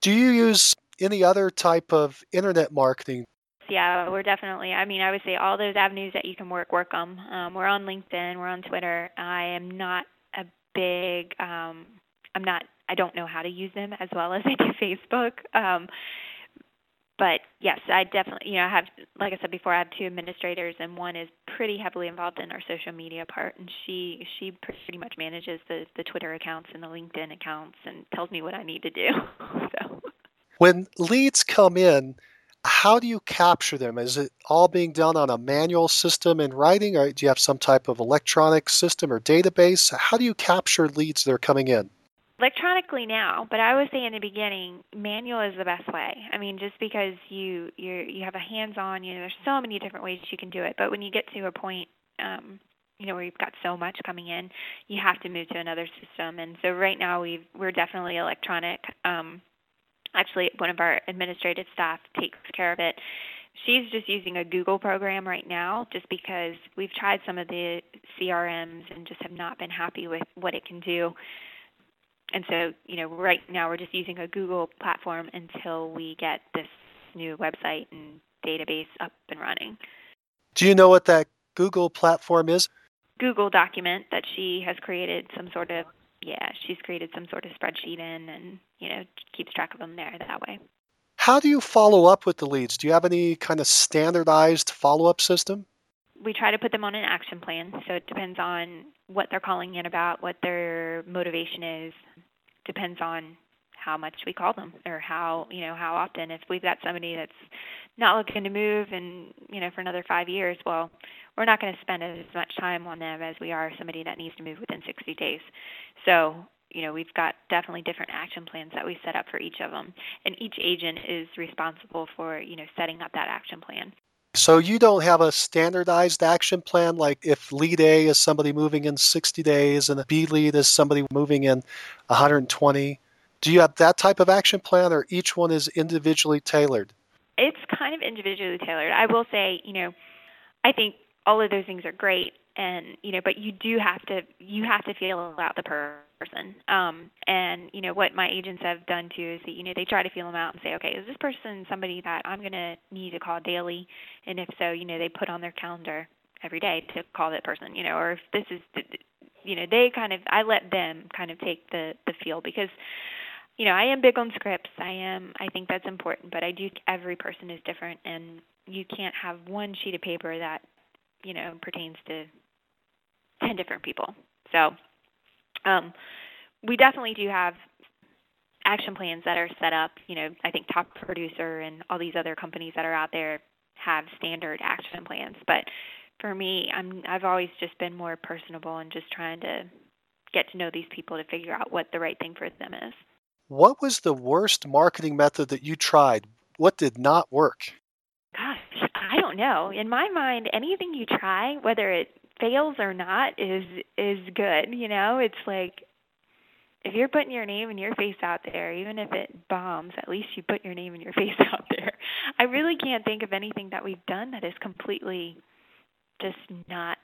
Do you use any other type of internet marketing? Yeah, we're definitely, I mean, I would say all those avenues that you can work, work them. Um, we're on LinkedIn, we're on Twitter. I am not a big, um, I'm not, I don't know how to use them as well as I do Facebook. Um, But yes, I definitely, you know, I have, like I said before, I have two administrators, and one is pretty heavily involved in our social media part, and she she pretty much manages the, the Twitter accounts and the LinkedIn accounts and tells me what I need to do. So, when leads come in, how do you capture them? Is it all being done on a manual system in writing, or do you have some type of electronic system or database? How do you capture leads that are coming in? Electronically now, but I would say in the beginning, manual is the best way. I mean, just because you you you have a hands-on, you know, there's so many different ways you can do it. But when you get to a point, um, you know, where you've got so much coming in, you have to move to another system. And so right now we've, we're definitely electronic. Um, actually, one of our administrative staff takes care of it. She's just using a Google program right now just because we've tried some of the C R Ms and just have not been happy with what it can do. And so, you know, right now we're just using a Google platform until we get this new website and database up and running. Do you know what that Google platform is? Google document that she has created some sort of, yeah, she's created some sort of spreadsheet in and, you know, keeps track of them there that way. How do you follow up with the leads? Do you have any kind of standardized follow-up system? We try to put them on an action plan, so it depends on what they're calling in about, what their motivation is. Depends on how much we call them or how, you know, how often. If we've got somebody that's not looking to move and, you know, for another five years, well, we're not going to spend as much time on them as we are somebody that needs to move within sixty days. So, you know, we've got definitely different action plans that we set up for each of them. And each agent is responsible for, you know, setting up that action plan. So you don't have a standardized action plan, like if lead A is somebody moving in sixty days and B lead is somebody moving in one hundred twenty. Do you have that type of action plan, or each one is individually tailored? It's kind of individually tailored. I will say, you know, I think all of those things are great, and you know, but you do have to you have to feel out the person. Um, and you know what my agents have done too is that you know they try to feel them out and say, okay, is this person somebody that I'm going to need to call daily? And if so, you know, they put on their calendar every day to call that person. You know, or if this is, you know, they kind of I let them kind of take the the feel, because you know I am big on scripts. I am I think that's important, but I do every person is different, and you can't have one sheet of paper that you know pertains to ten different people. So um, we definitely do have action plans that are set up. You know, I think Top Producer and all these other companies that are out there have standard action plans. But for me, I'm, I've always just been more personable and just trying to get to know these people to figure out what the right thing for them is. What was the worst marketing method that you tried? What did not work? Gosh, I don't know. In my mind, anything you try, whether it fails or not, is is good. You know, it's like if you're putting your name and your face out there, even if it bombs, at least you put your name and your face out there. I really can't think of anything that we've done that is completely just not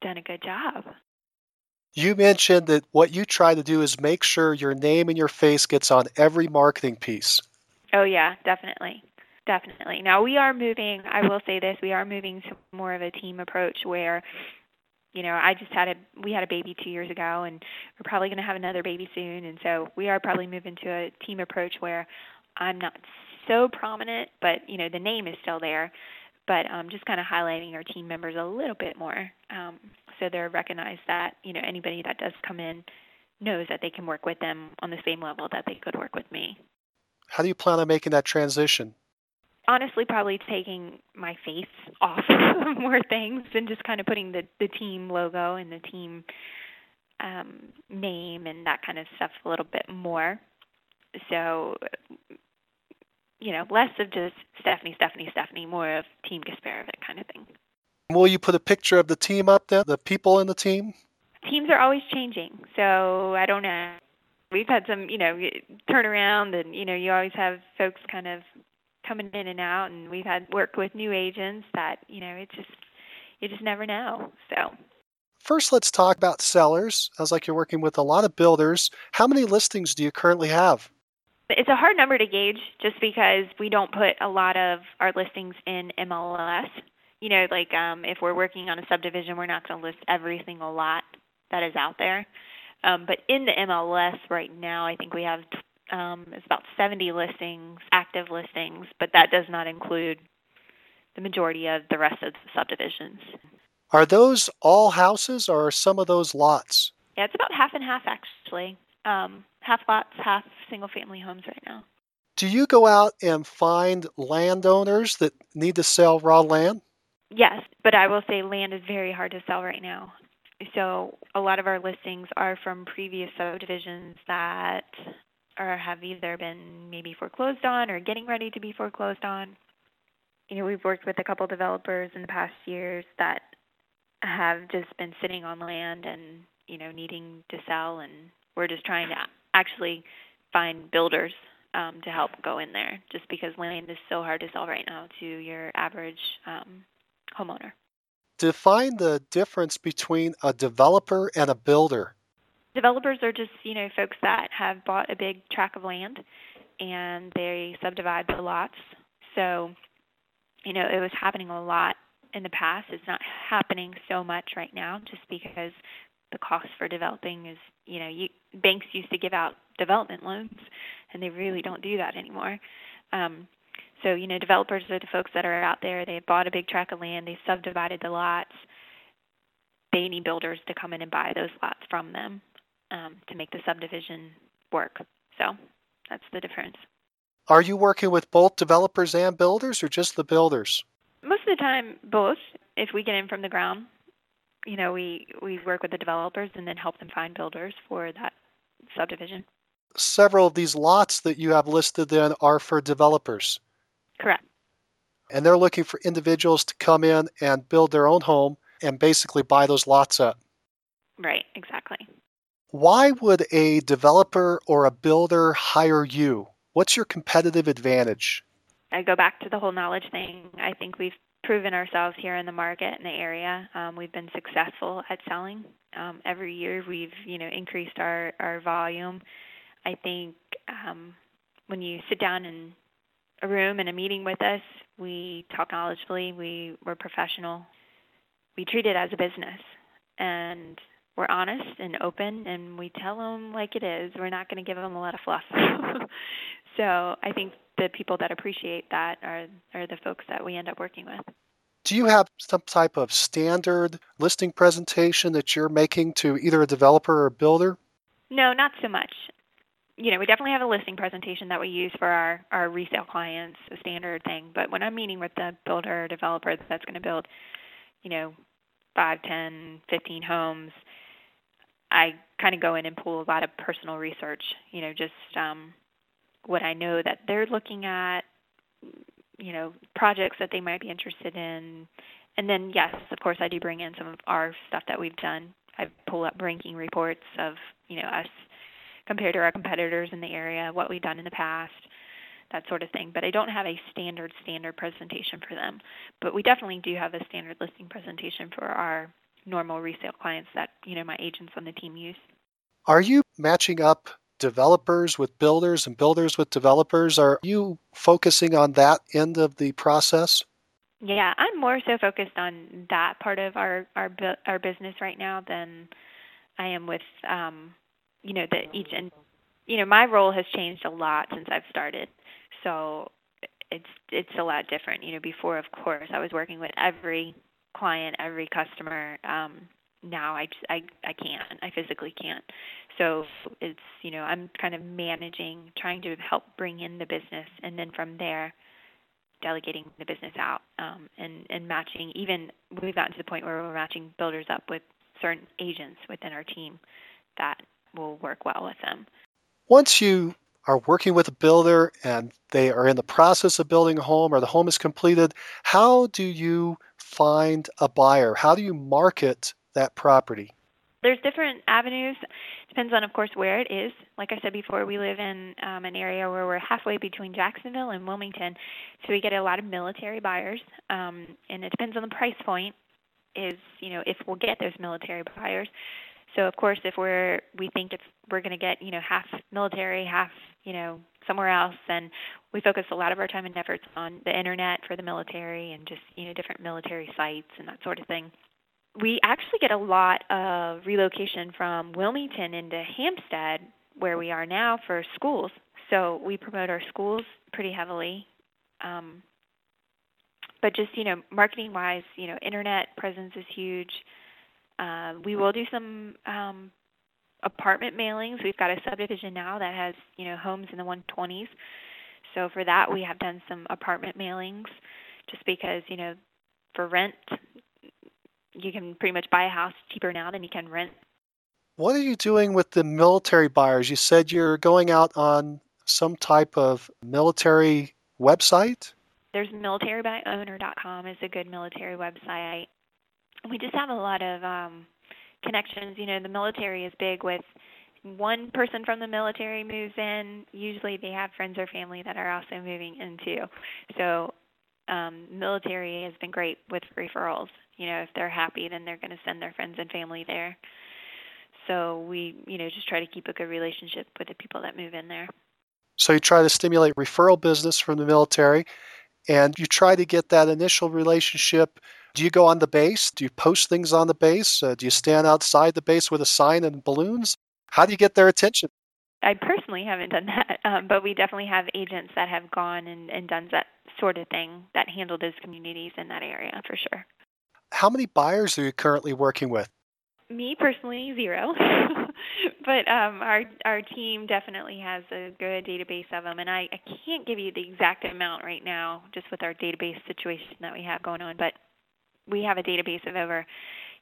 done a good job. You mentioned that what you try to do is make sure your name and your face gets on every marketing piece. Oh, yeah, definitely. Definitely. Now, we are moving, I will say this, we are moving to more of a team approach where, you know, I just had a, we had a baby two years ago, and we're probably going to have another baby soon. And so we are probably moving to a team approach where I'm not so prominent, but, you know, the name is still there. But um, just kind of highlighting our team members a little bit more, um, so they're recognized that, you know, anybody that does come in knows that they can work with them on the same level that they could work with me. How do you plan on making that transition? Honestly, probably taking my face off of more things and just kind of putting the, the team logo and the team um, name and that kind of stuff a little bit more. So, you know, less of just Stephanie, Stephanie, Stephanie, more of Team Gasparovic kind of thing. Will you put a picture of the team up there, the people in the team? Teams are always changing, so I don't know. We've had some, you know, turnaround, and, you know, you always have folks kind of coming in and out, and we've had worked with new agents that, you know, it's just, you just never know, so. First, let's talk about sellers. Sounds like you're working with a lot of builders. How many listings do you currently have? It's a hard number to gauge just because we don't put a lot of our listings in M L S. You know, like um, if we're working on a subdivision, we're not going to list every single lot that is out there. Um, but in the M L S right now, I think we have um, it's about seventy listings, active listings, but that does not include the majority of the rest of the subdivisions. Are those all houses or are some of those lots? Yeah, it's about half and half actually. Um, half lots, half single-family homes right now. Do you go out and find landowners that need to sell raw land? Yes, but I will say land is very hard to sell right now. So a lot of our listings are from previous subdivisions that are, have either been maybe foreclosed on or getting ready to be foreclosed on. You know, we've worked with a couple developers in the past years that have just been sitting on land and, you know, needing to sell, and we're just trying to actually find builders um, to help go in there just because land is so hard to sell right now to your average um, homeowner. Define the difference between a developer and a builder. Developers are just, you know, folks that have bought a big tract of land and they subdivide the lots. So, you know, it was happening a lot in the past. It's not happening so much right now just because the cost for developing is, you know, you, banks used to give out development loans, and they really don't do that anymore. Um, so, you know, developers are the folks that are out there. They bought a big tract of land. They subdivided the lots. They need builders to come in and buy those lots from them um, to make the subdivision work. So that's the difference. Are you working with both developers and builders or just the builders? Most of the time, both, if we get in from the ground. You know, we, we work with the developers and then help them find builders for that subdivision. Several of these lots that you have listed then are for developers. Correct. And they're looking for individuals to come in and build their own home and basically buy those lots up. Right, exactly. Why would a developer or a builder hire you? What's your competitive advantage? I go back to the whole knowledge thing. I think we've proven ourselves here in the market, in the area. Um, we've been successful at selling. Um, every year we've, you know, increased our, our volume. I think um, when you sit down in a room in a meeting with us, we talk knowledgeably, we, we're professional. We treat it as a business, and we're honest and open, and we tell them like it is. We're not going to give them a lot of fluff. So I think the people that appreciate that are, are the folks that we end up working with. Do you have some type of standard listing presentation that you're making to either a developer or a builder? No, not so much. You know, we definitely have a listing presentation that we use for our, our resale clients, a standard thing. But when I'm meeting with the builder or developer that's going to build, you know, five, ten, fifteen homes, I kind of go in and pull a lot of personal research, you know, just um, what I know that they're looking at, you know, projects that they might be interested in. And then, yes, of course, I do bring in some of our stuff that we've done. I pull up ranking reports of, you know, us compared to our competitors in the area, what we've done in the past, that sort of thing. But I don't have a standard, standard presentation for them. But we definitely do have a standard listing presentation for our normal resale clients that, you know, my agents on the team use. Are you matching up developers with builders and builders with developers? Are you focusing on that end of the process? Yeah, I'm more so focused on that part of our our, our business right now than I am with, um, you know, the each and you know, my role has changed a lot since I've started, so it's it's a lot different. You know, before, of course, I was working with every client, every customer. Um, now I, just, I I can't. I physically can't. So it's, you know, I'm kind of managing, trying to help bring in the business, and then from there, delegating the business out um, and, and matching. Even we've gotten to the point where we're matching builders up with certain agents within our team that will work well with them. Once you are working with a builder and they are in the process of building a home or the home is completed, how do you find a buyer? How do you market that property? There's different avenues. Depends on, of course, where it is. Like I said before, we live in um, an area where we're halfway between Jacksonville and Wilmington, so we get a lot of military buyers, um, and it depends on the price point is, you know, if we'll get those military buyers. So, of course, if we're we think it's, we're going to get, you know, half military, half, you know, somewhere else, and we focus a lot of our time and efforts on the Internet for the military and just, you know, different military sites and that sort of thing. We actually get a lot of relocation from Wilmington into Hampstead, where we are now, for schools. So we promote our schools pretty heavily. Um, but just, you know, marketing-wise, you know, Internet presence is huge. Uh, we will do some um, apartment mailings. We've got a subdivision now that has, you know, homes in the one twenties. So for that, we have done some apartment mailings just because, you know, for rent, you can pretty much buy a house cheaper now than you can rent. What are you doing with the military buyers? You said you're going out on some type of military website? There's military by owner dot com is a good military website. We just have a lot of um, connections. You know, the military is big with one person from the military moves in. Usually they have friends or family that are also moving in too. So um, military has been great with referrals. You know, if they're happy, then they're going to send their friends and family there. So we, you know, just try to keep a good relationship with the people that move in there. So you try to stimulate referral business from the military, and you try to get that initial relationship. Do you go on the base? Do you post things on the base? Uh, do you stand outside the base with a sign and balloons? How do you get their attention? I personally haven't done that, um, but we definitely have agents that have gone and, and done that sort of thing that handle those communities in that area for sure. How many buyers are you currently working with? Me personally, zero. But um, our our team definitely has a good database of them. And I, I can't give you the exact amount right now just with our database situation that we have going on. But we have a database of over,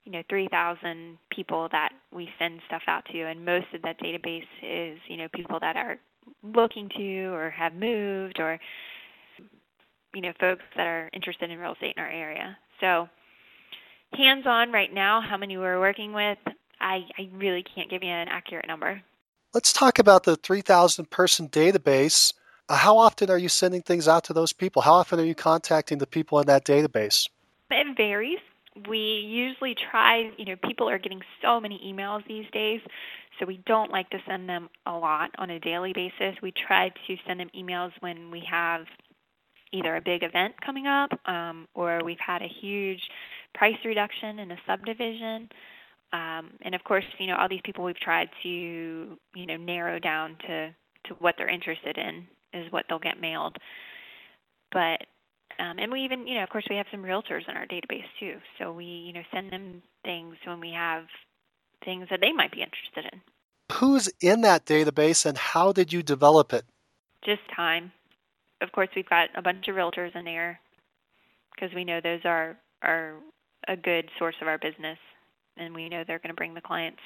you know, three thousand people that we send stuff out to. And most of that database is, you know, people that are looking to or have moved or, you know, folks that are interested in real estate in our area. So hands-on right now, how many we're working with, I, I really can't give you an accurate number. Let's talk about the three thousand person database. Uh, how often are you sending things out to those people? How often are you contacting the people in that database? It varies. We usually try, you know, people are getting so many emails these days, so we don't like to send them a lot on a daily basis. We try to send them emails when we have either a big event coming up um, or we've had a huge price reduction in a subdivision. Um, and, of course, you know, all these people we've tried to, you know, narrow down to, to what they're interested in is what they'll get mailed. But, um, and we even, you know, of course, we have some realtors in our database too. So we, you know, send them things when we have things that they might be interested in. Who's in that database and how did you develop it? Just time. Of course, we've got a bunch of realtors in there because we know those are, are a good source of our business, and we know they're going to bring the clients.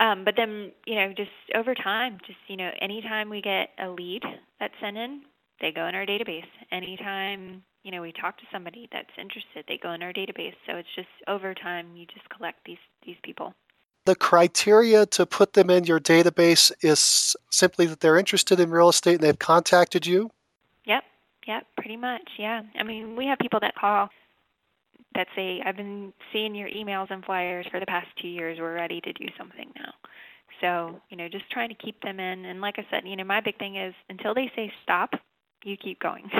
Um, but then, you know, just over time, just, you know, anytime we get a lead that's sent in, They go in our database. Anytime, you know, we talk to somebody that's interested, they go in our database. So it's just over time, you just collect these, these people. The criteria to put them in your database is simply that they're interested in real estate and they've contacted you? Yep. Yep. Pretty much. Yeah. I mean, we have people that call that say, I've been seeing your emails and flyers for the past two years. We're ready to do something now. So, you know, just trying to keep them in. And like I said, you know, my big thing is until they say stop, you keep going.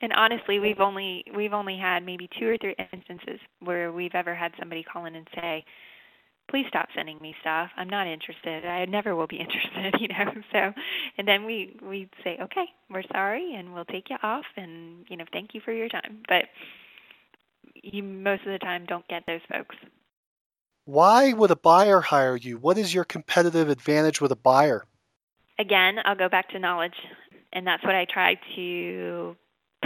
And honestly, we've only we've only had maybe two or three instances where we've ever had somebody call in and say, please stop sending me stuff. I'm not interested. I never will be interested, you know. So, and then we, we say, okay, we're sorry, and we'll take you off, and, you know, thank you for your time. But you most of the time don't get those folks. Why would a buyer hire you? What is your competitive advantage with a buyer? Again, I'll go back to knowledge. And that's what I try to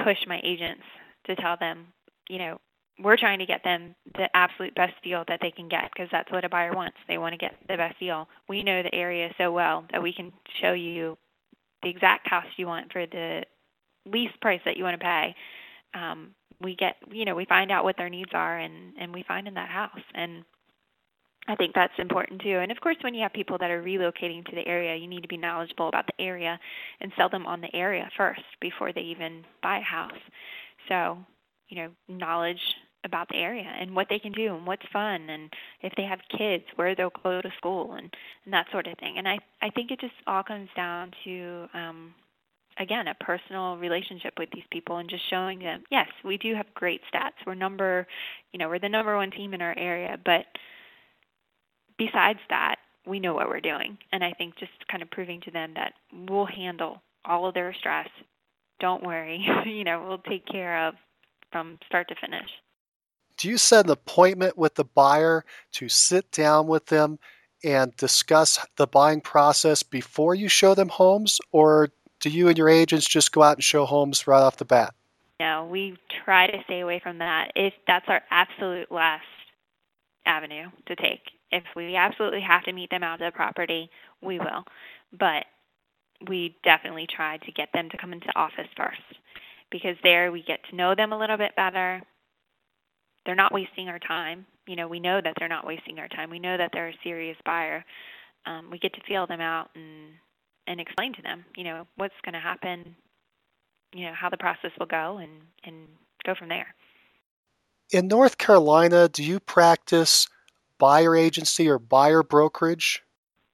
push my agents to tell them. You know, we're trying to get them the absolute best deal that they can get because that's what a buyer wants. They want to get the best deal. We know the area so well that we can show you the exact house you want for the least price that you want to pay. Um, we get, you know, we find out what their needs are and, and we find in that house. And I think that's important too. And of course, when you have people that are relocating to the area, you need to be knowledgeable about the area and sell them on the area first before they even buy a house. So, you know, knowledge about the area and what they can do and what's fun and if they have kids, where they'll go to school and, and that sort of thing. And I, I think it just all comes down to, um, again, a personal relationship with these people and just showing them, yes, we do have great stats. We're number, you know, we're the number one team in our area, but besides that, we know what we're doing. And I think just kind of proving to them that we'll handle all of their stress. Don't worry. You know, we'll take care of from start to finish. Do you set an appointment with the buyer to sit down with them and discuss the buying process before you show them homes? Or do you and your agents just go out and show homes right off the bat? No, we try to stay away from that. If that's our absolute last avenue to take. If we absolutely have to meet them out of the property, we will. But we definitely try to get them to come into office first because there we get to know them a little bit better. They're not wasting our time. You know, we know that they're not wasting our time. We know that they're a serious buyer. Um, we get to feel them out and, and explain to them, you know, what's going to happen, you know, how the process will go and, and go from there. In North Carolina, do you practice buyer agency or buyer brokerage?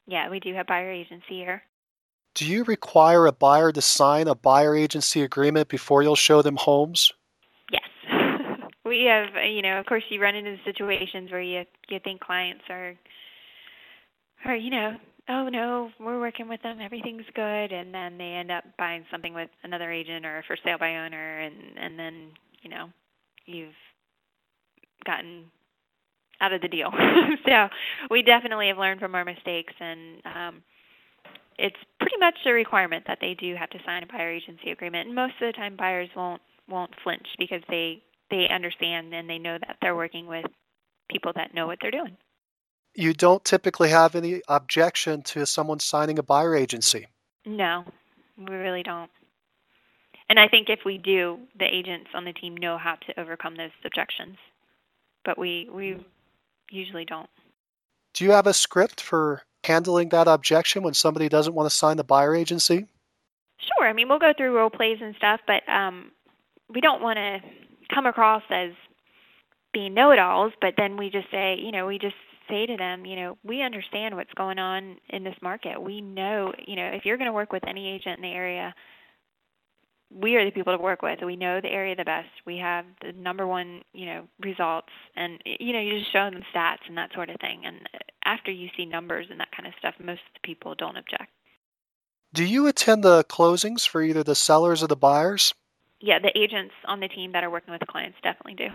Yeah, we do have buyer agency here. Do you require a buyer to sign a buyer agency agreement before you'll show them homes? Yes. We have, you know, of course you run into situations where you you think clients are, are, you know, oh no, we're working with them, everything's good, and then they end up buying something with another agent or for sale by owner, and, and then, you know, you've gotten out of the deal. So we definitely have learned from our mistakes, and um, it's pretty much a requirement that they do have to sign a buyer agency agreement. And most of the time buyers won't won't flinch because they, they understand and they know that they're working with people that know what they're doing. You don't typically have any objection to someone signing a buyer agency? No, we really don't. And I think if we do, the agents on the team know how to overcome those objections. But we, we usually don't. Do you have a script for handling that objection when somebody doesn't want to sign the buyer agency? Sure. I mean, we'll go through role plays and stuff, but um, we don't want to come across as being know-it-alls, but then we just say, you know, we just say to them, you know, we understand what's going on in this market. We know, you know, if you're going to work with any agent in the area, we are the people to work with. We know the area the best. We have the number one, you know, results. And, you know, you just show them stats and that sort of thing. And after you see numbers and that kind of stuff, most people don't object. Do you attend the closings for either the sellers or the buyers? Yeah, the agents on the team that are working with the clients definitely do.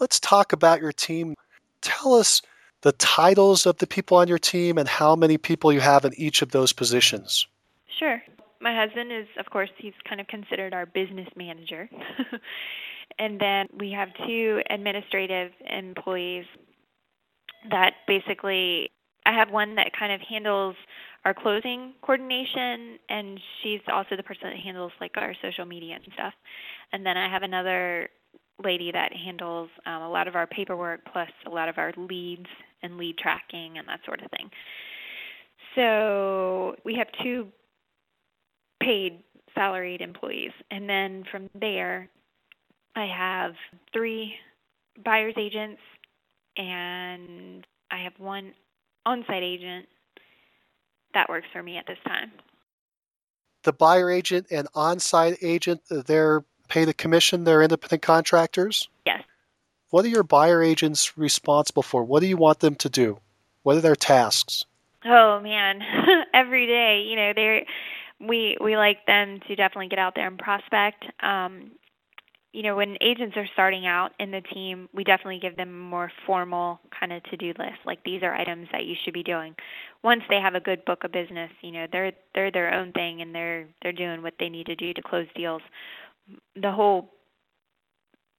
Let's talk about your team. Tell us the titles of the people on your team and how many people you have in each of those positions. Sure. My husband is, of course, he's kind of considered our business manager. And then we have two administrative employees that basically, I have one that kind of handles our closing coordination, and she's also the person that handles like our social media and stuff. And then I have another lady that handles um, a lot of our paperwork, plus a lot of our leads and lead tracking and that sort of thing. So we have two paid salaried employees. And then from there, I have three buyer's agents, and I have one on-site agent that works for me at this time. The buyer agent and on-site agent, they're paid a commission, they're independent contractors? Yes. What are your buyer agents responsible for? What do you want them to do? What are their tasks? Oh, man. Every day, you know, they're... We we like them to definitely get out there and prospect. Um, you know, when agents are starting out in the team, we definitely give them a more formal kind of to-do list. Like, these are items that you should be doing. Once they have a good book of business, you know, they're they're their own thing, and they're they're doing what they need to do to close deals. The whole,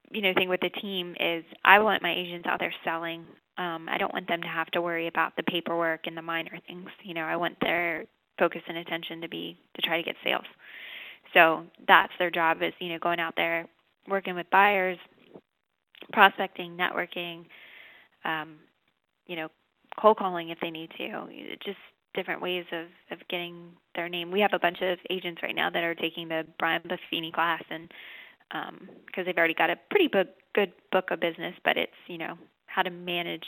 you know, thing with the team is I want my agents out there selling. Um, I don't want them to have to worry about the paperwork and the minor things. You know, I want their focus and attention to be to try to get sales. So that's their job, is, you know, going out there, working with buyers, prospecting, networking, um, you know, cold calling if they need to, just different ways of, of getting their name. We have a bunch of agents right now that are taking the Brian Buffini class, and because um, they've already got a pretty book, good book of business, but it's, you know, how to manage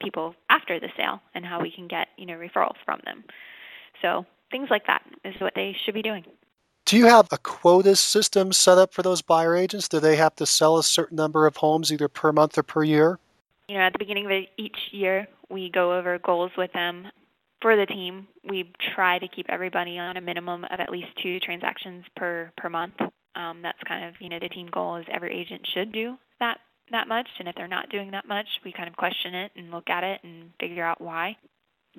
people after the sale and how we can get, you know, referrals from them. So things like that is what they should be doing. Do you have a quota system set up for those buyer agents? Do they have to sell a certain number of homes either per month or per year? You know, at the beginning of each year, we go over goals with them. For the team, we try to keep everybody on a minimum of at least two transactions per, per month. Um, that's kind of, you know, the team goal is every agent should do that. that much, and if they're not doing that much, we kind of question it and look at it and figure out why.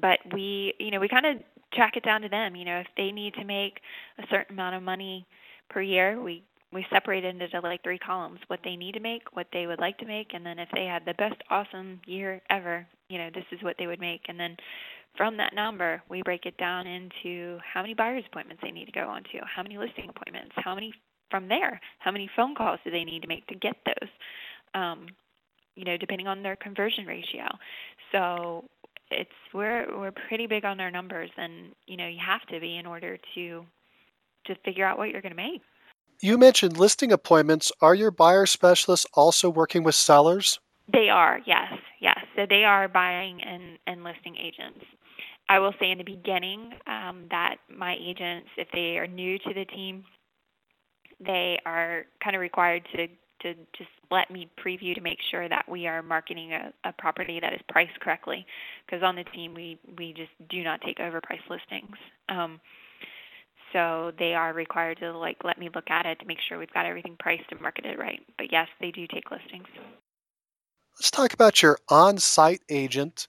But we, you know, we kind of track it down to them. You know, if they need to make a certain amount of money per year, we, we separate it into like three columns: what they need to make, what they would like to make, and then if they had the best awesome year ever, you know, this is what they would make. And then from that number, we break it down into how many buyer's appointments they need to go on to, how many listing appointments, how many from there, how many phone calls do they need to make to get those. Um, you know, depending on their conversion ratio. So it's we're we're pretty big on our numbers, and you know, you have to be in order to to figure out what you're going to make. You mentioned listing appointments. Are your buyer specialists also working with sellers? They are, yes, yes. So they are buying and, and listing agents. I will say in the beginning um, that my agents, if they are new to the team, they are kind of required to. to just let me preview to make sure that we are marketing a, a property that is priced correctly, because on the team we, we just do not take overpriced listings. Um, so they are required to like let me look at it to make sure we've got everything priced and marketed right. But yes, they do take listings. Let's talk about your on-site agent.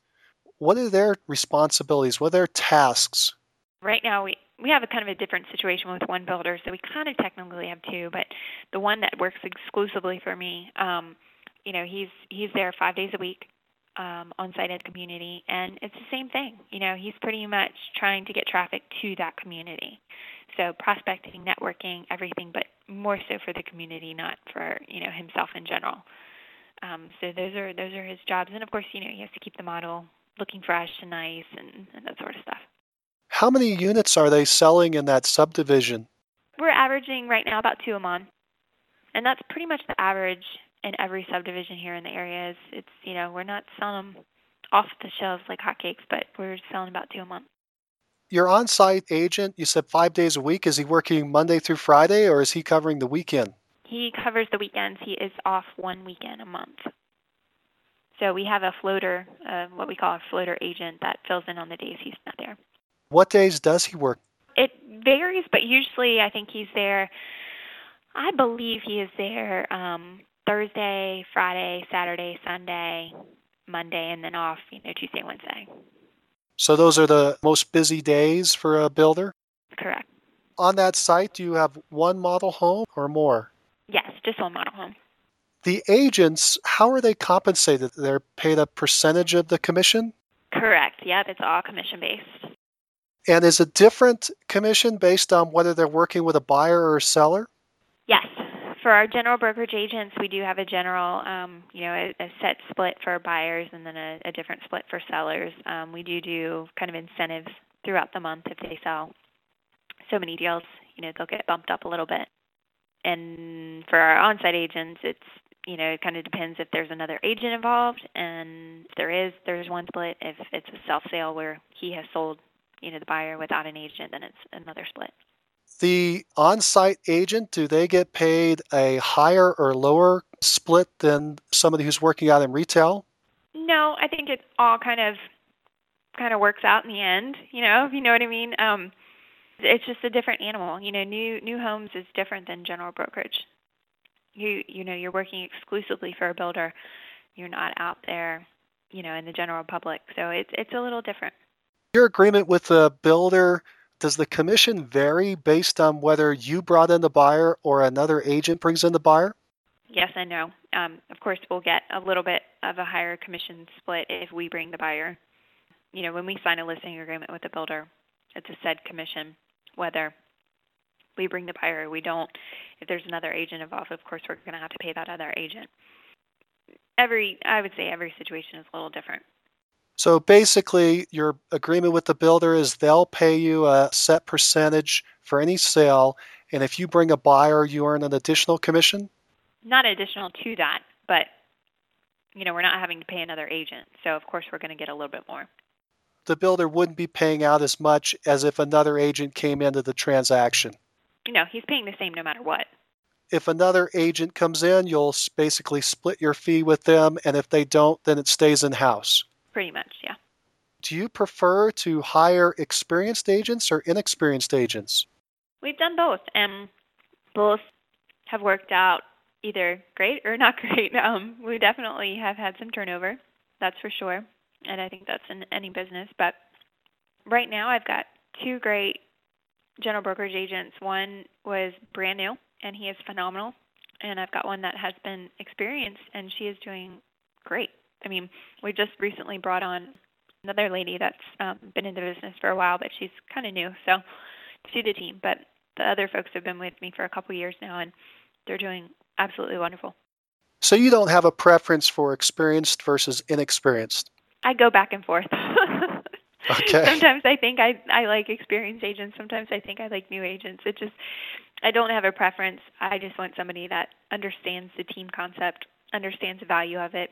What are their responsibilities? What are their tasks? Right now we We have a kind of a different situation with one builder, so we kind of technically have two, but the one that works exclusively for me, um, you know, he's he's there five days a week um, on site at the community, and it's the same thing. You know, he's pretty much trying to get traffic to that community. So prospecting, networking, everything, but more so for the community, not for, you know, himself in general. Um, so those are those are his jobs. And, of course, you know, he has to keep the model looking fresh and nice and, and that sort of stuff. How many units are they selling in that subdivision? We're averaging right now about two a month. And that's pretty much the average in every subdivision here in the area. Is it's, you know, we're not selling them off the shelves like hotcakes, but we're selling about two a month. Your on-site agent, you said five days a week. Is he working Monday through Friday, or is he covering the weekend? He covers the weekends. He is off one weekend a month. So we have a floater, uh, what we call a floater agent, that fills in on the days he's not there. What days does he work? It varies, but usually I think he's there, I believe he is there um, Thursday, Friday, Saturday, Sunday, Monday, and then off, you know, Tuesday, Wednesday. So those are the most busy days for a builder? Correct. On that site, do you have one model home or more? Yes, just one model home. The agents, how are they compensated? They're paid a percentage of the commission? Correct. Yeah, it's all commission-based. And is it different commission based on whether they're working with a buyer or a seller? Yes. For our general brokerage agents, we do have a general, um, you know, a, a set split for buyers and then a, a different split for sellers. Um, we do do kind of incentives throughout the month if they sell so many deals. You know, they'll get bumped up a little bit. And for our on-site agents, it's, you know, it kind of depends if there's another agent involved. And if there is, there's one split. If it's a self-sale where he has sold, you know, the buyer without an agent, then it's another split. The on-site agent, do they get paid a higher or lower split than somebody who's working out in retail? No, I think it all kind of kind of works out in the end, you know, if you know what I mean. Um, it's just a different animal. You know, new new homes is different than general brokerage. You you know, you're working exclusively for a builder. You're not out there, you know, in the general public. So it's it's a little different. Your agreement with the builder, does the commission vary based on whether you brought in the buyer or another agent brings in the buyer? Yes and no. Um, of course, we'll get a little bit of a higher commission split if we bring the buyer. You know, when we sign a listing agreement with the builder, it's a said commission, whether we bring the buyer or we don't. If there's another agent involved, of course, we're going to have to pay that other agent. Every, I would say every situation is a little different. So basically, your agreement with the builder is they'll pay you a set percentage for any sale, and if you bring a buyer, you earn an additional commission? Not additional to that, but you know, we're not having to pay another agent, so of course we're going to get a little bit more. The builder wouldn't be paying out as much as if another agent came into the transaction? No, he's paying the same no matter what. If another agent comes in, you'll basically split your fee with them, and if they don't, then it stays in-house? Pretty much, yeah. Do you prefer to hire experienced agents or inexperienced agents? We've done both, and both have worked out either great or not great. Um, we definitely have had some turnover, that's for sure, and I think that's in any business. But right now I've got two great general brokerage agents. One was brand new, and he is phenomenal, and I've got one that has been experienced, and she is doing great. I mean, we just recently brought on another lady that's um, been in the business for a while, but she's kind of new, so to the team. But the other folks have been with me for a couple of years now, and they're doing absolutely wonderful. So you don't have a preference for experienced versus inexperienced? I go back and forth. Okay. Sometimes I think I, I like experienced agents. Sometimes I think I like new agents. It just, I don't have a preference. I just want somebody that understands the team concept, understands the value of it,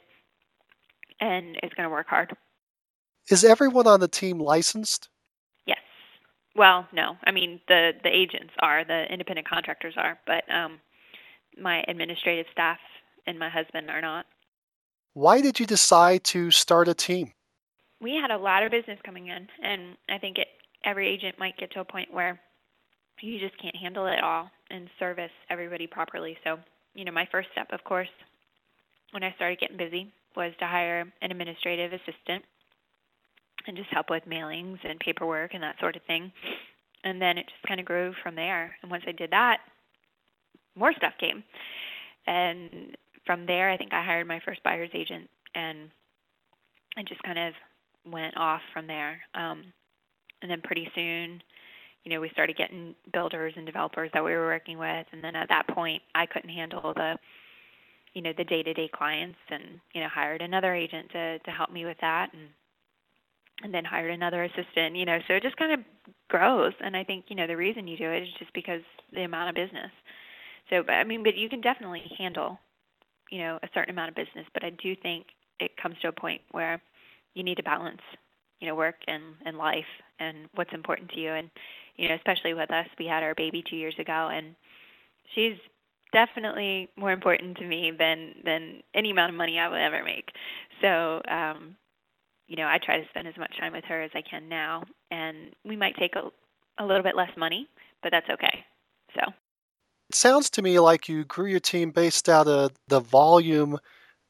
and it's going to work hard. Is everyone on the team licensed? Yes. Well, no. I mean, the, the agents are, the independent contractors are, but um, my administrative staff and my husband are not. Why did you decide to start a team? We had a lot of business coming in, and I think it, every agent might get to a point where you just can't handle it all and service everybody properly. So, you know, my first step, of course, when I started getting busy, was to hire an administrative assistant and just help with mailings and paperwork and that sort of thing. And then it just kind of grew from there. And once I did that, more stuff came. And from there, I think I hired my first buyer's agent, and I just kind of went off from there. Um, and then pretty soon, you know, we started getting builders and developers that we were working with. And then at that point, I couldn't handle the you know, the day-to-day clients, and, you know, hired another agent to, to help me with that, and and then hired another assistant, you know, so it just kind of grows. And I think, you know, the reason you do it is just because the amount of business. So, but I mean, but you can definitely handle, you know, a certain amount of business, but I do think it comes to a point where you need to balance, you know, work and, and life and what's important to you. And, you know, especially with us, we had our baby two years ago, and she's definitely more important to me than, than any amount of money I will ever make. So, um, you know, I try to spend as much time with her as I can now, and we might take a, a little bit less money, but that's okay. So, it sounds to me like you grew your team based out of the volume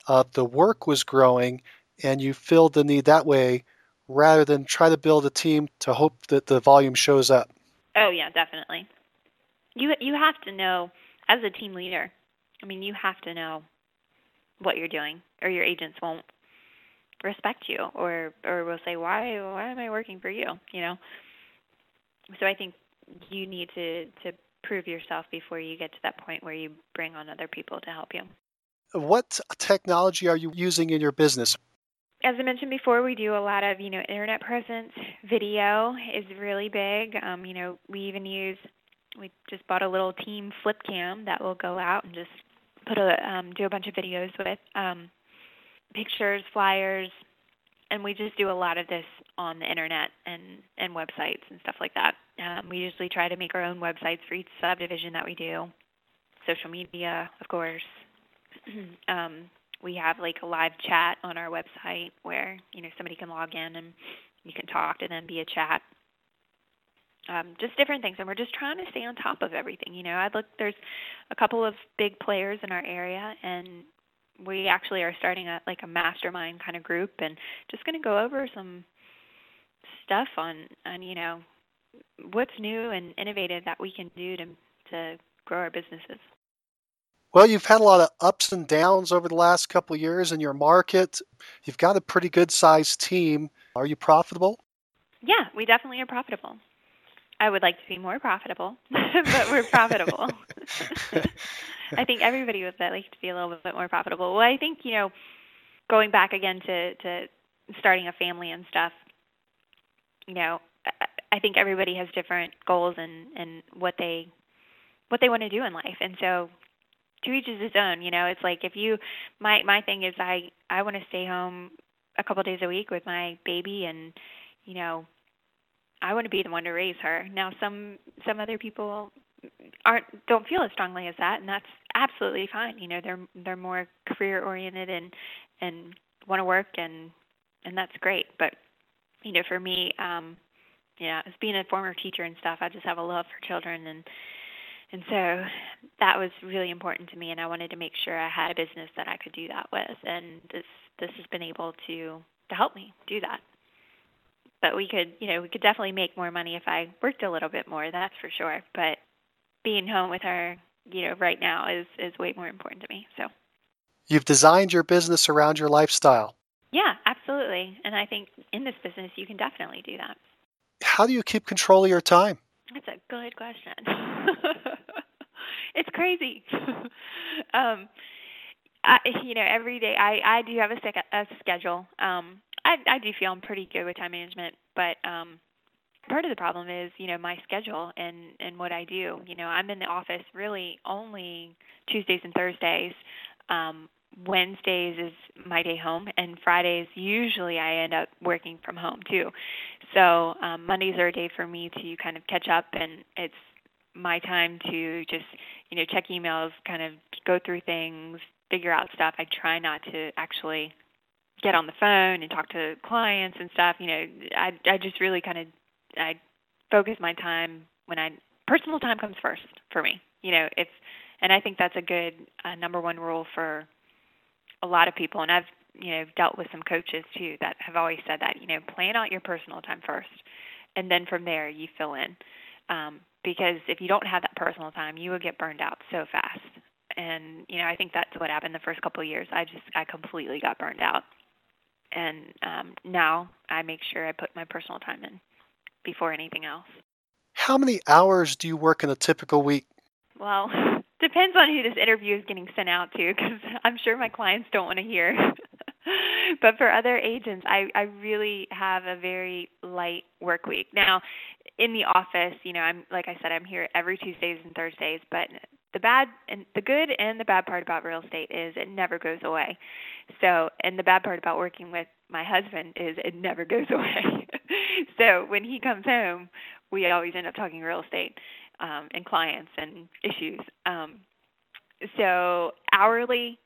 of the work was growing, and you filled the need that way rather than try to build a team to hope that the volume shows up. Oh, yeah, definitely. You You have to know, as a team leader, I mean, you have to know what you're doing, or your agents won't respect you, or, or will say, why, why am I working for you? You know, So I think you need to, to prove yourself before you get to that point where you bring on other people to help you. What technology are you using in your business? As I mentioned before, we do a lot of, you know, internet presence. Video is really big. Um, you know, we even use, we just bought a little team flip cam that will go out and just put a, um, do a bunch of videos with, um, pictures, flyers, and we just do a lot of this on the internet and, and websites and stuff like that. Um, we usually try to make our own websites for each subdivision that we do. Social media, of course. um, We have like a live chat on our website where, you know, somebody can log in and you can talk to them via chat. Um, just different things. And we're just trying to stay on top of everything. You know, I look, there's a couple of big players in our area, and we actually are starting a, like a mastermind kind of group, and just going to go over some stuff on, on, you know, what's new and innovative that we can do to to grow our businesses. Well, you've had a lot of ups and downs over the last couple of years in your market. You've got a pretty good-sized team. Are you profitable? Yeah, we definitely are profitable. I would like to be more profitable, but we're profitable. I think everybody would like to be a little bit more profitable. Well, I think, you know, going back again to, to starting a family and stuff, you know, I think everybody has different goals and, and what they what they want to do in life. And so to each is his own, you know. It's like if you, my my thing is I, I want to stay home a couple of days a week with my baby, and, you know, I want to be the one to raise her. Now some some other people aren't don't feel as strongly as that, and that's absolutely fine. You know, they're they're more career oriented and and want to work, and and that's great. But, you know, for me, um, yeah, as being a former teacher and stuff, I just have a love for children. And. And so that was really important to me, and I wanted to make sure I had a business that I could do that with, and this this has been able to, to help me do that. But we could, you know, we could definitely make more money if I worked a little bit more, that's for sure. But being home with her, you know, right now is, is way more important to me. So you've designed your business around your lifestyle. Yeah, absolutely. And I think in this business you can definitely do that. How do you keep control of your time? That's a good question. It's crazy. um, I, you know, every day I, I do have a, sec- a schedule. Um, I, I do feel I'm pretty good with time management, but um, part of the problem is, you know, my schedule and, and what I do. You know, I'm in the office really only Tuesdays and Thursdays. Um, Wednesdays is my day home, and Fridays usually I end up working from home too. So um, Mondays are a day for me to kind of catch up, and it's my time to just, you know, check emails, kind of go through things, figure out stuff. I try not to actually get on the phone and talk to clients and stuff. You know, I, I just really kind of I focus my time when I personal time comes first for me. You know, it's and I think that's a good uh, number one rule for a lot of people, and I've, you know, dealt with some coaches too that have always said that, you know, plan out your personal time first, and then from there you fill in. Um, because if you don't have that personal time, you will get burned out so fast. And, you know, I think that's what happened the first couple of years. I just, I completely got burned out. And um, now I make sure I put my personal time in before anything else. How many hours do you work in a typical week? Well, depends on who this interview is getting sent out to, because I'm sure my clients don't want to hear. But for other agents, I, I really have a very light work week. Now, in the office, you know, I'm like I said, I'm here every Tuesdays and Thursdays. But the bad and the good and the bad part about real estate is it never goes away. So, and the bad part about working with my husband is it never goes away. So when he comes home, we always end up talking real estate. Um, and clients and issues. Um, so hourly,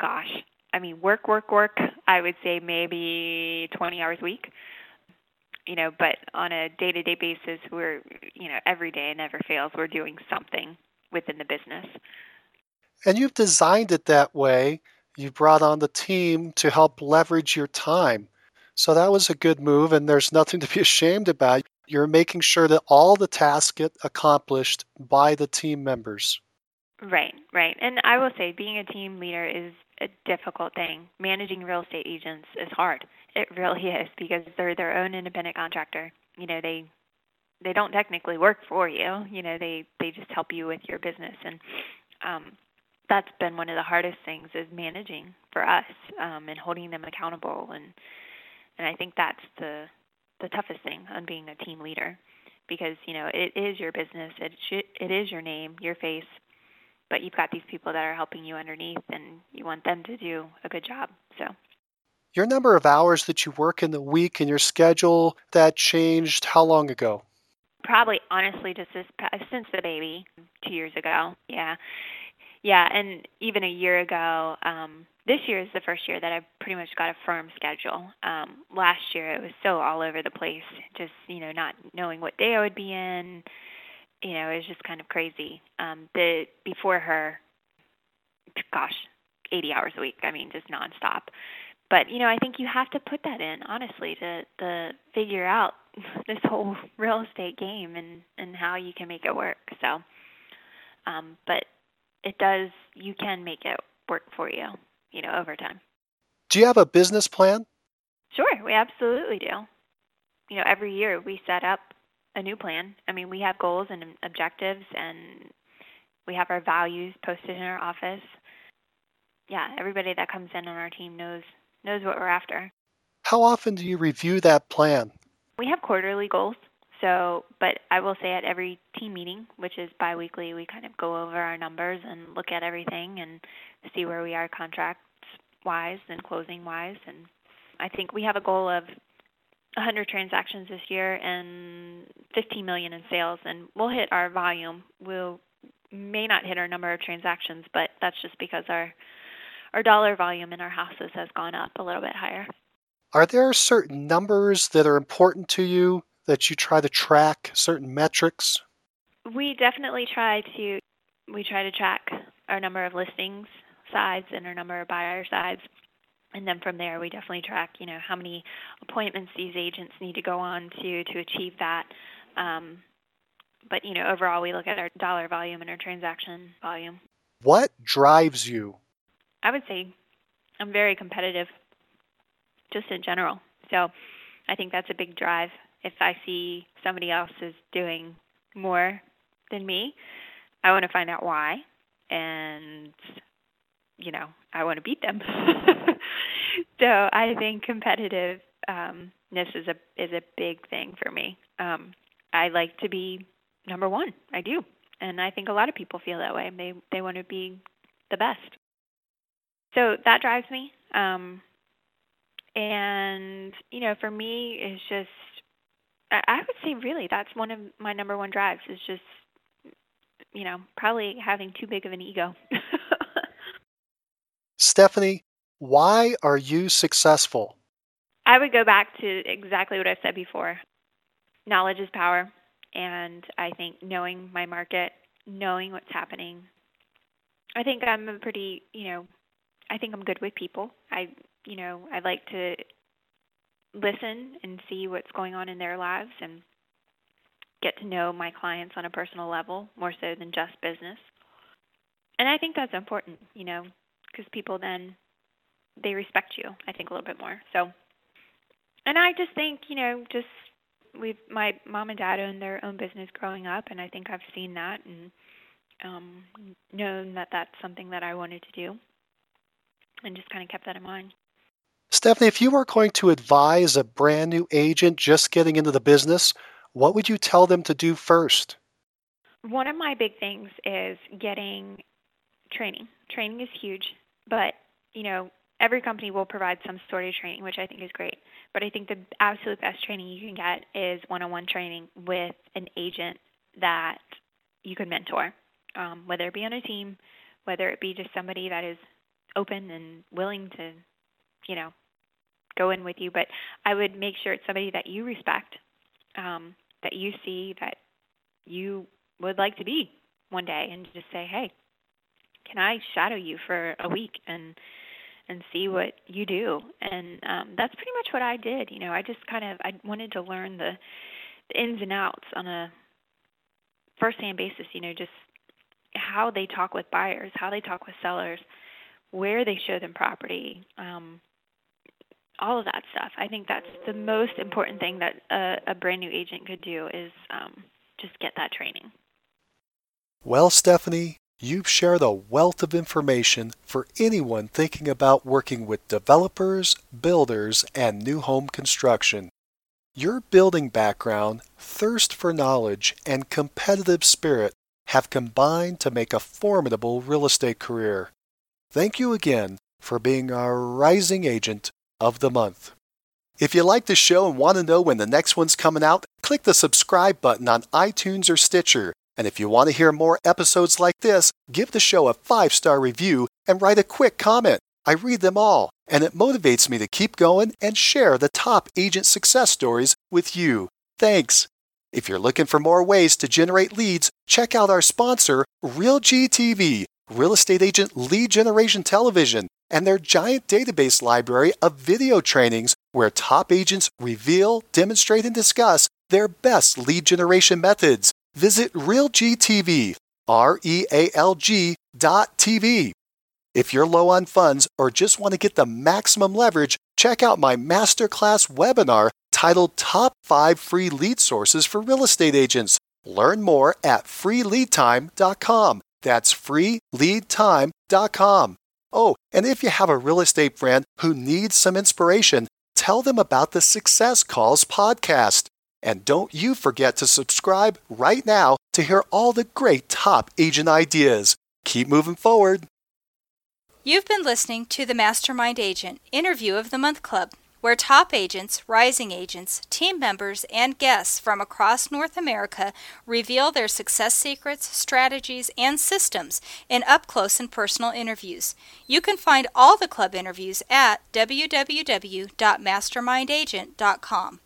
gosh, I mean, work, work, work, I would say maybe twenty hours a week, you know, but on a day-to-day basis, we're, you know, every day never fails, we're doing something within the business. And you've designed it that way. You brought on the team to help leverage your time. So that was a good move, and there's nothing to be ashamed about. You're making sure that all the tasks get accomplished by the team members. Right, right. And I will say being a team leader is a difficult thing. Managing real estate agents is hard. It really is, because they're their own independent contractor. You know, they they don't technically work for you. You know, they, they just help you with your business. And um, that's been one of the hardest things is managing for us um, and holding them accountable. And and I think that's the the toughest thing on being a team leader, because, you know, it is your business. It sh- it is your name, your face, but you've got these people that are helping you underneath, and you want them to do a good job. So your number of hours that you work in the week and your schedule, that changed how long ago? Probably, honestly, just this, since the baby, two years ago. Yeah. Yeah, and even a year ago, um, this year is the first year that I've pretty much got a firm schedule. Um, last year, it was so all over the place, just, you know, not knowing what day I would be in. You know, it was just kind of crazy. Um, the before her, gosh, eighty hours a week, I mean, just nonstop. But, you know, I think you have to put that in, honestly, to, to figure out this whole real estate game and, and how you can make it work. So, um, but it does, you can make it work for you, you know, over time. Do you have a business plan? Sure, we absolutely do. You know, every year we set up a new plan. I mean, we have goals and objectives, and we have our values posted in our office. Yeah, everybody that comes in on our team knows knows what we're after. How often do you review that plan? We have quarterly goals. So, but I will say at every team meeting, which is biweekly, we kind of go over our numbers and look at everything and see where we are contract-wise and closing-wise. And I think we have a goal of one hundred transactions this year and fifteen million in sales, and we'll hit our volume. We'll may not hit our number of transactions, but that's just because our our dollar volume in our houses has gone up a little bit higher. Are there certain numbers that are important to you that you try to track, certain metrics? We definitely try to we try to track our number of listings sides and our number of buyer sides. And then from there, we definitely track, you know, how many appointments these agents need to go on to to achieve that. Um, but, you know, overall, we look at our dollar volume and our transaction volume. What drives you? I would say I'm very competitive, just in general. So I think that's a big drive. If I see somebody else is doing more than me, I want to find out why. And, you know, I want to beat them. So I think competitiveness um, is a is a big thing for me. Um, I like to be number one. I do, and I think a lot of people feel that way. They they want to be the best. So that drives me. Um, and you know, for me, it's just I, I would say really that's one of my number one drives is just you know probably having too big of an ego. Stephanie, why are you successful? I would go back to exactly what I've said before. Knowledge is power. And I think knowing my market, knowing what's happening. I think I'm a pretty, you know, I think I'm good with people. I, you know, I like to listen and see what's going on in their lives and get to know my clients on a personal level more so than just business. And I think that's important, you know, because people then, they respect you, I think, a little bit more. So, and I just think, you know, just we've my mom and dad owned their own business growing up, and I think I've seen that and um, known that that's something that I wanted to do and just kind of kept that in mind. Stephanie, if you were going to advise a brand new agent just getting into the business, what would you tell them to do first? One of my big things is getting training. Training is huge, but, you know, every company will provide some sort of training, which I think is great. But I think the absolute best training you can get is one-on-one training with an agent that you can mentor, um, whether it be on a team, whether it be just somebody that is open and willing to, you know, go in with you. But I would make sure it's somebody that you respect, um, that you see that you would like to be one day and just say, hey, can I shadow you for a week and and see what you do? And um, that's pretty much what I did. You know, I just kind of, I wanted to learn the, the ins and outs on a first-hand basis, you know, just how they talk with buyers, how they talk with sellers, where they show them property, um, all of that stuff. I think that's the most important thing that a, a brand new agent could do is um, just get that training. Well, Stephanie, you've shared a wealth of information for anyone thinking about working with developers, builders, and new home construction. Your building background, thirst for knowledge, and competitive spirit have combined to make a formidable real estate career. Thank you again for being our Rising Agent of the Month. If you like the show and want to know when the next one's coming out, click the subscribe button on iTunes or Stitcher. And if you want to hear more episodes like this, give the show a five-star review and write a quick comment. I read them all, and it motivates me to keep going and share the top agent success stories with you. Thanks! If you're looking for more ways to generate leads, check out our sponsor, Real G T V, Real Estate Agent Lead Generation Television, and their giant database library of video trainings where top agents reveal, demonstrate, and discuss their best lead generation methods. Visit Real G T V, R E A L G dot T V. If you're low on funds or just want to get the maximum leverage, check out my masterclass webinar titled Top five Free Lead Sources for Real Estate Agents. Learn more at free lead time dot com. That's free lead time dot com. Oh, and if you have a real estate friend who needs some inspiration, tell them about the Success Calls podcast. And don't you forget to subscribe right now to hear all the great top agent ideas. Keep moving forward. You've been listening to the Mastermind Agent Interview of the Month Club, where top agents, rising agents, team members, and guests from across North America reveal their success secrets, strategies, and systems in up-close and personal interviews. You can find all the club interviews at w w w dot mastermind agent dot com.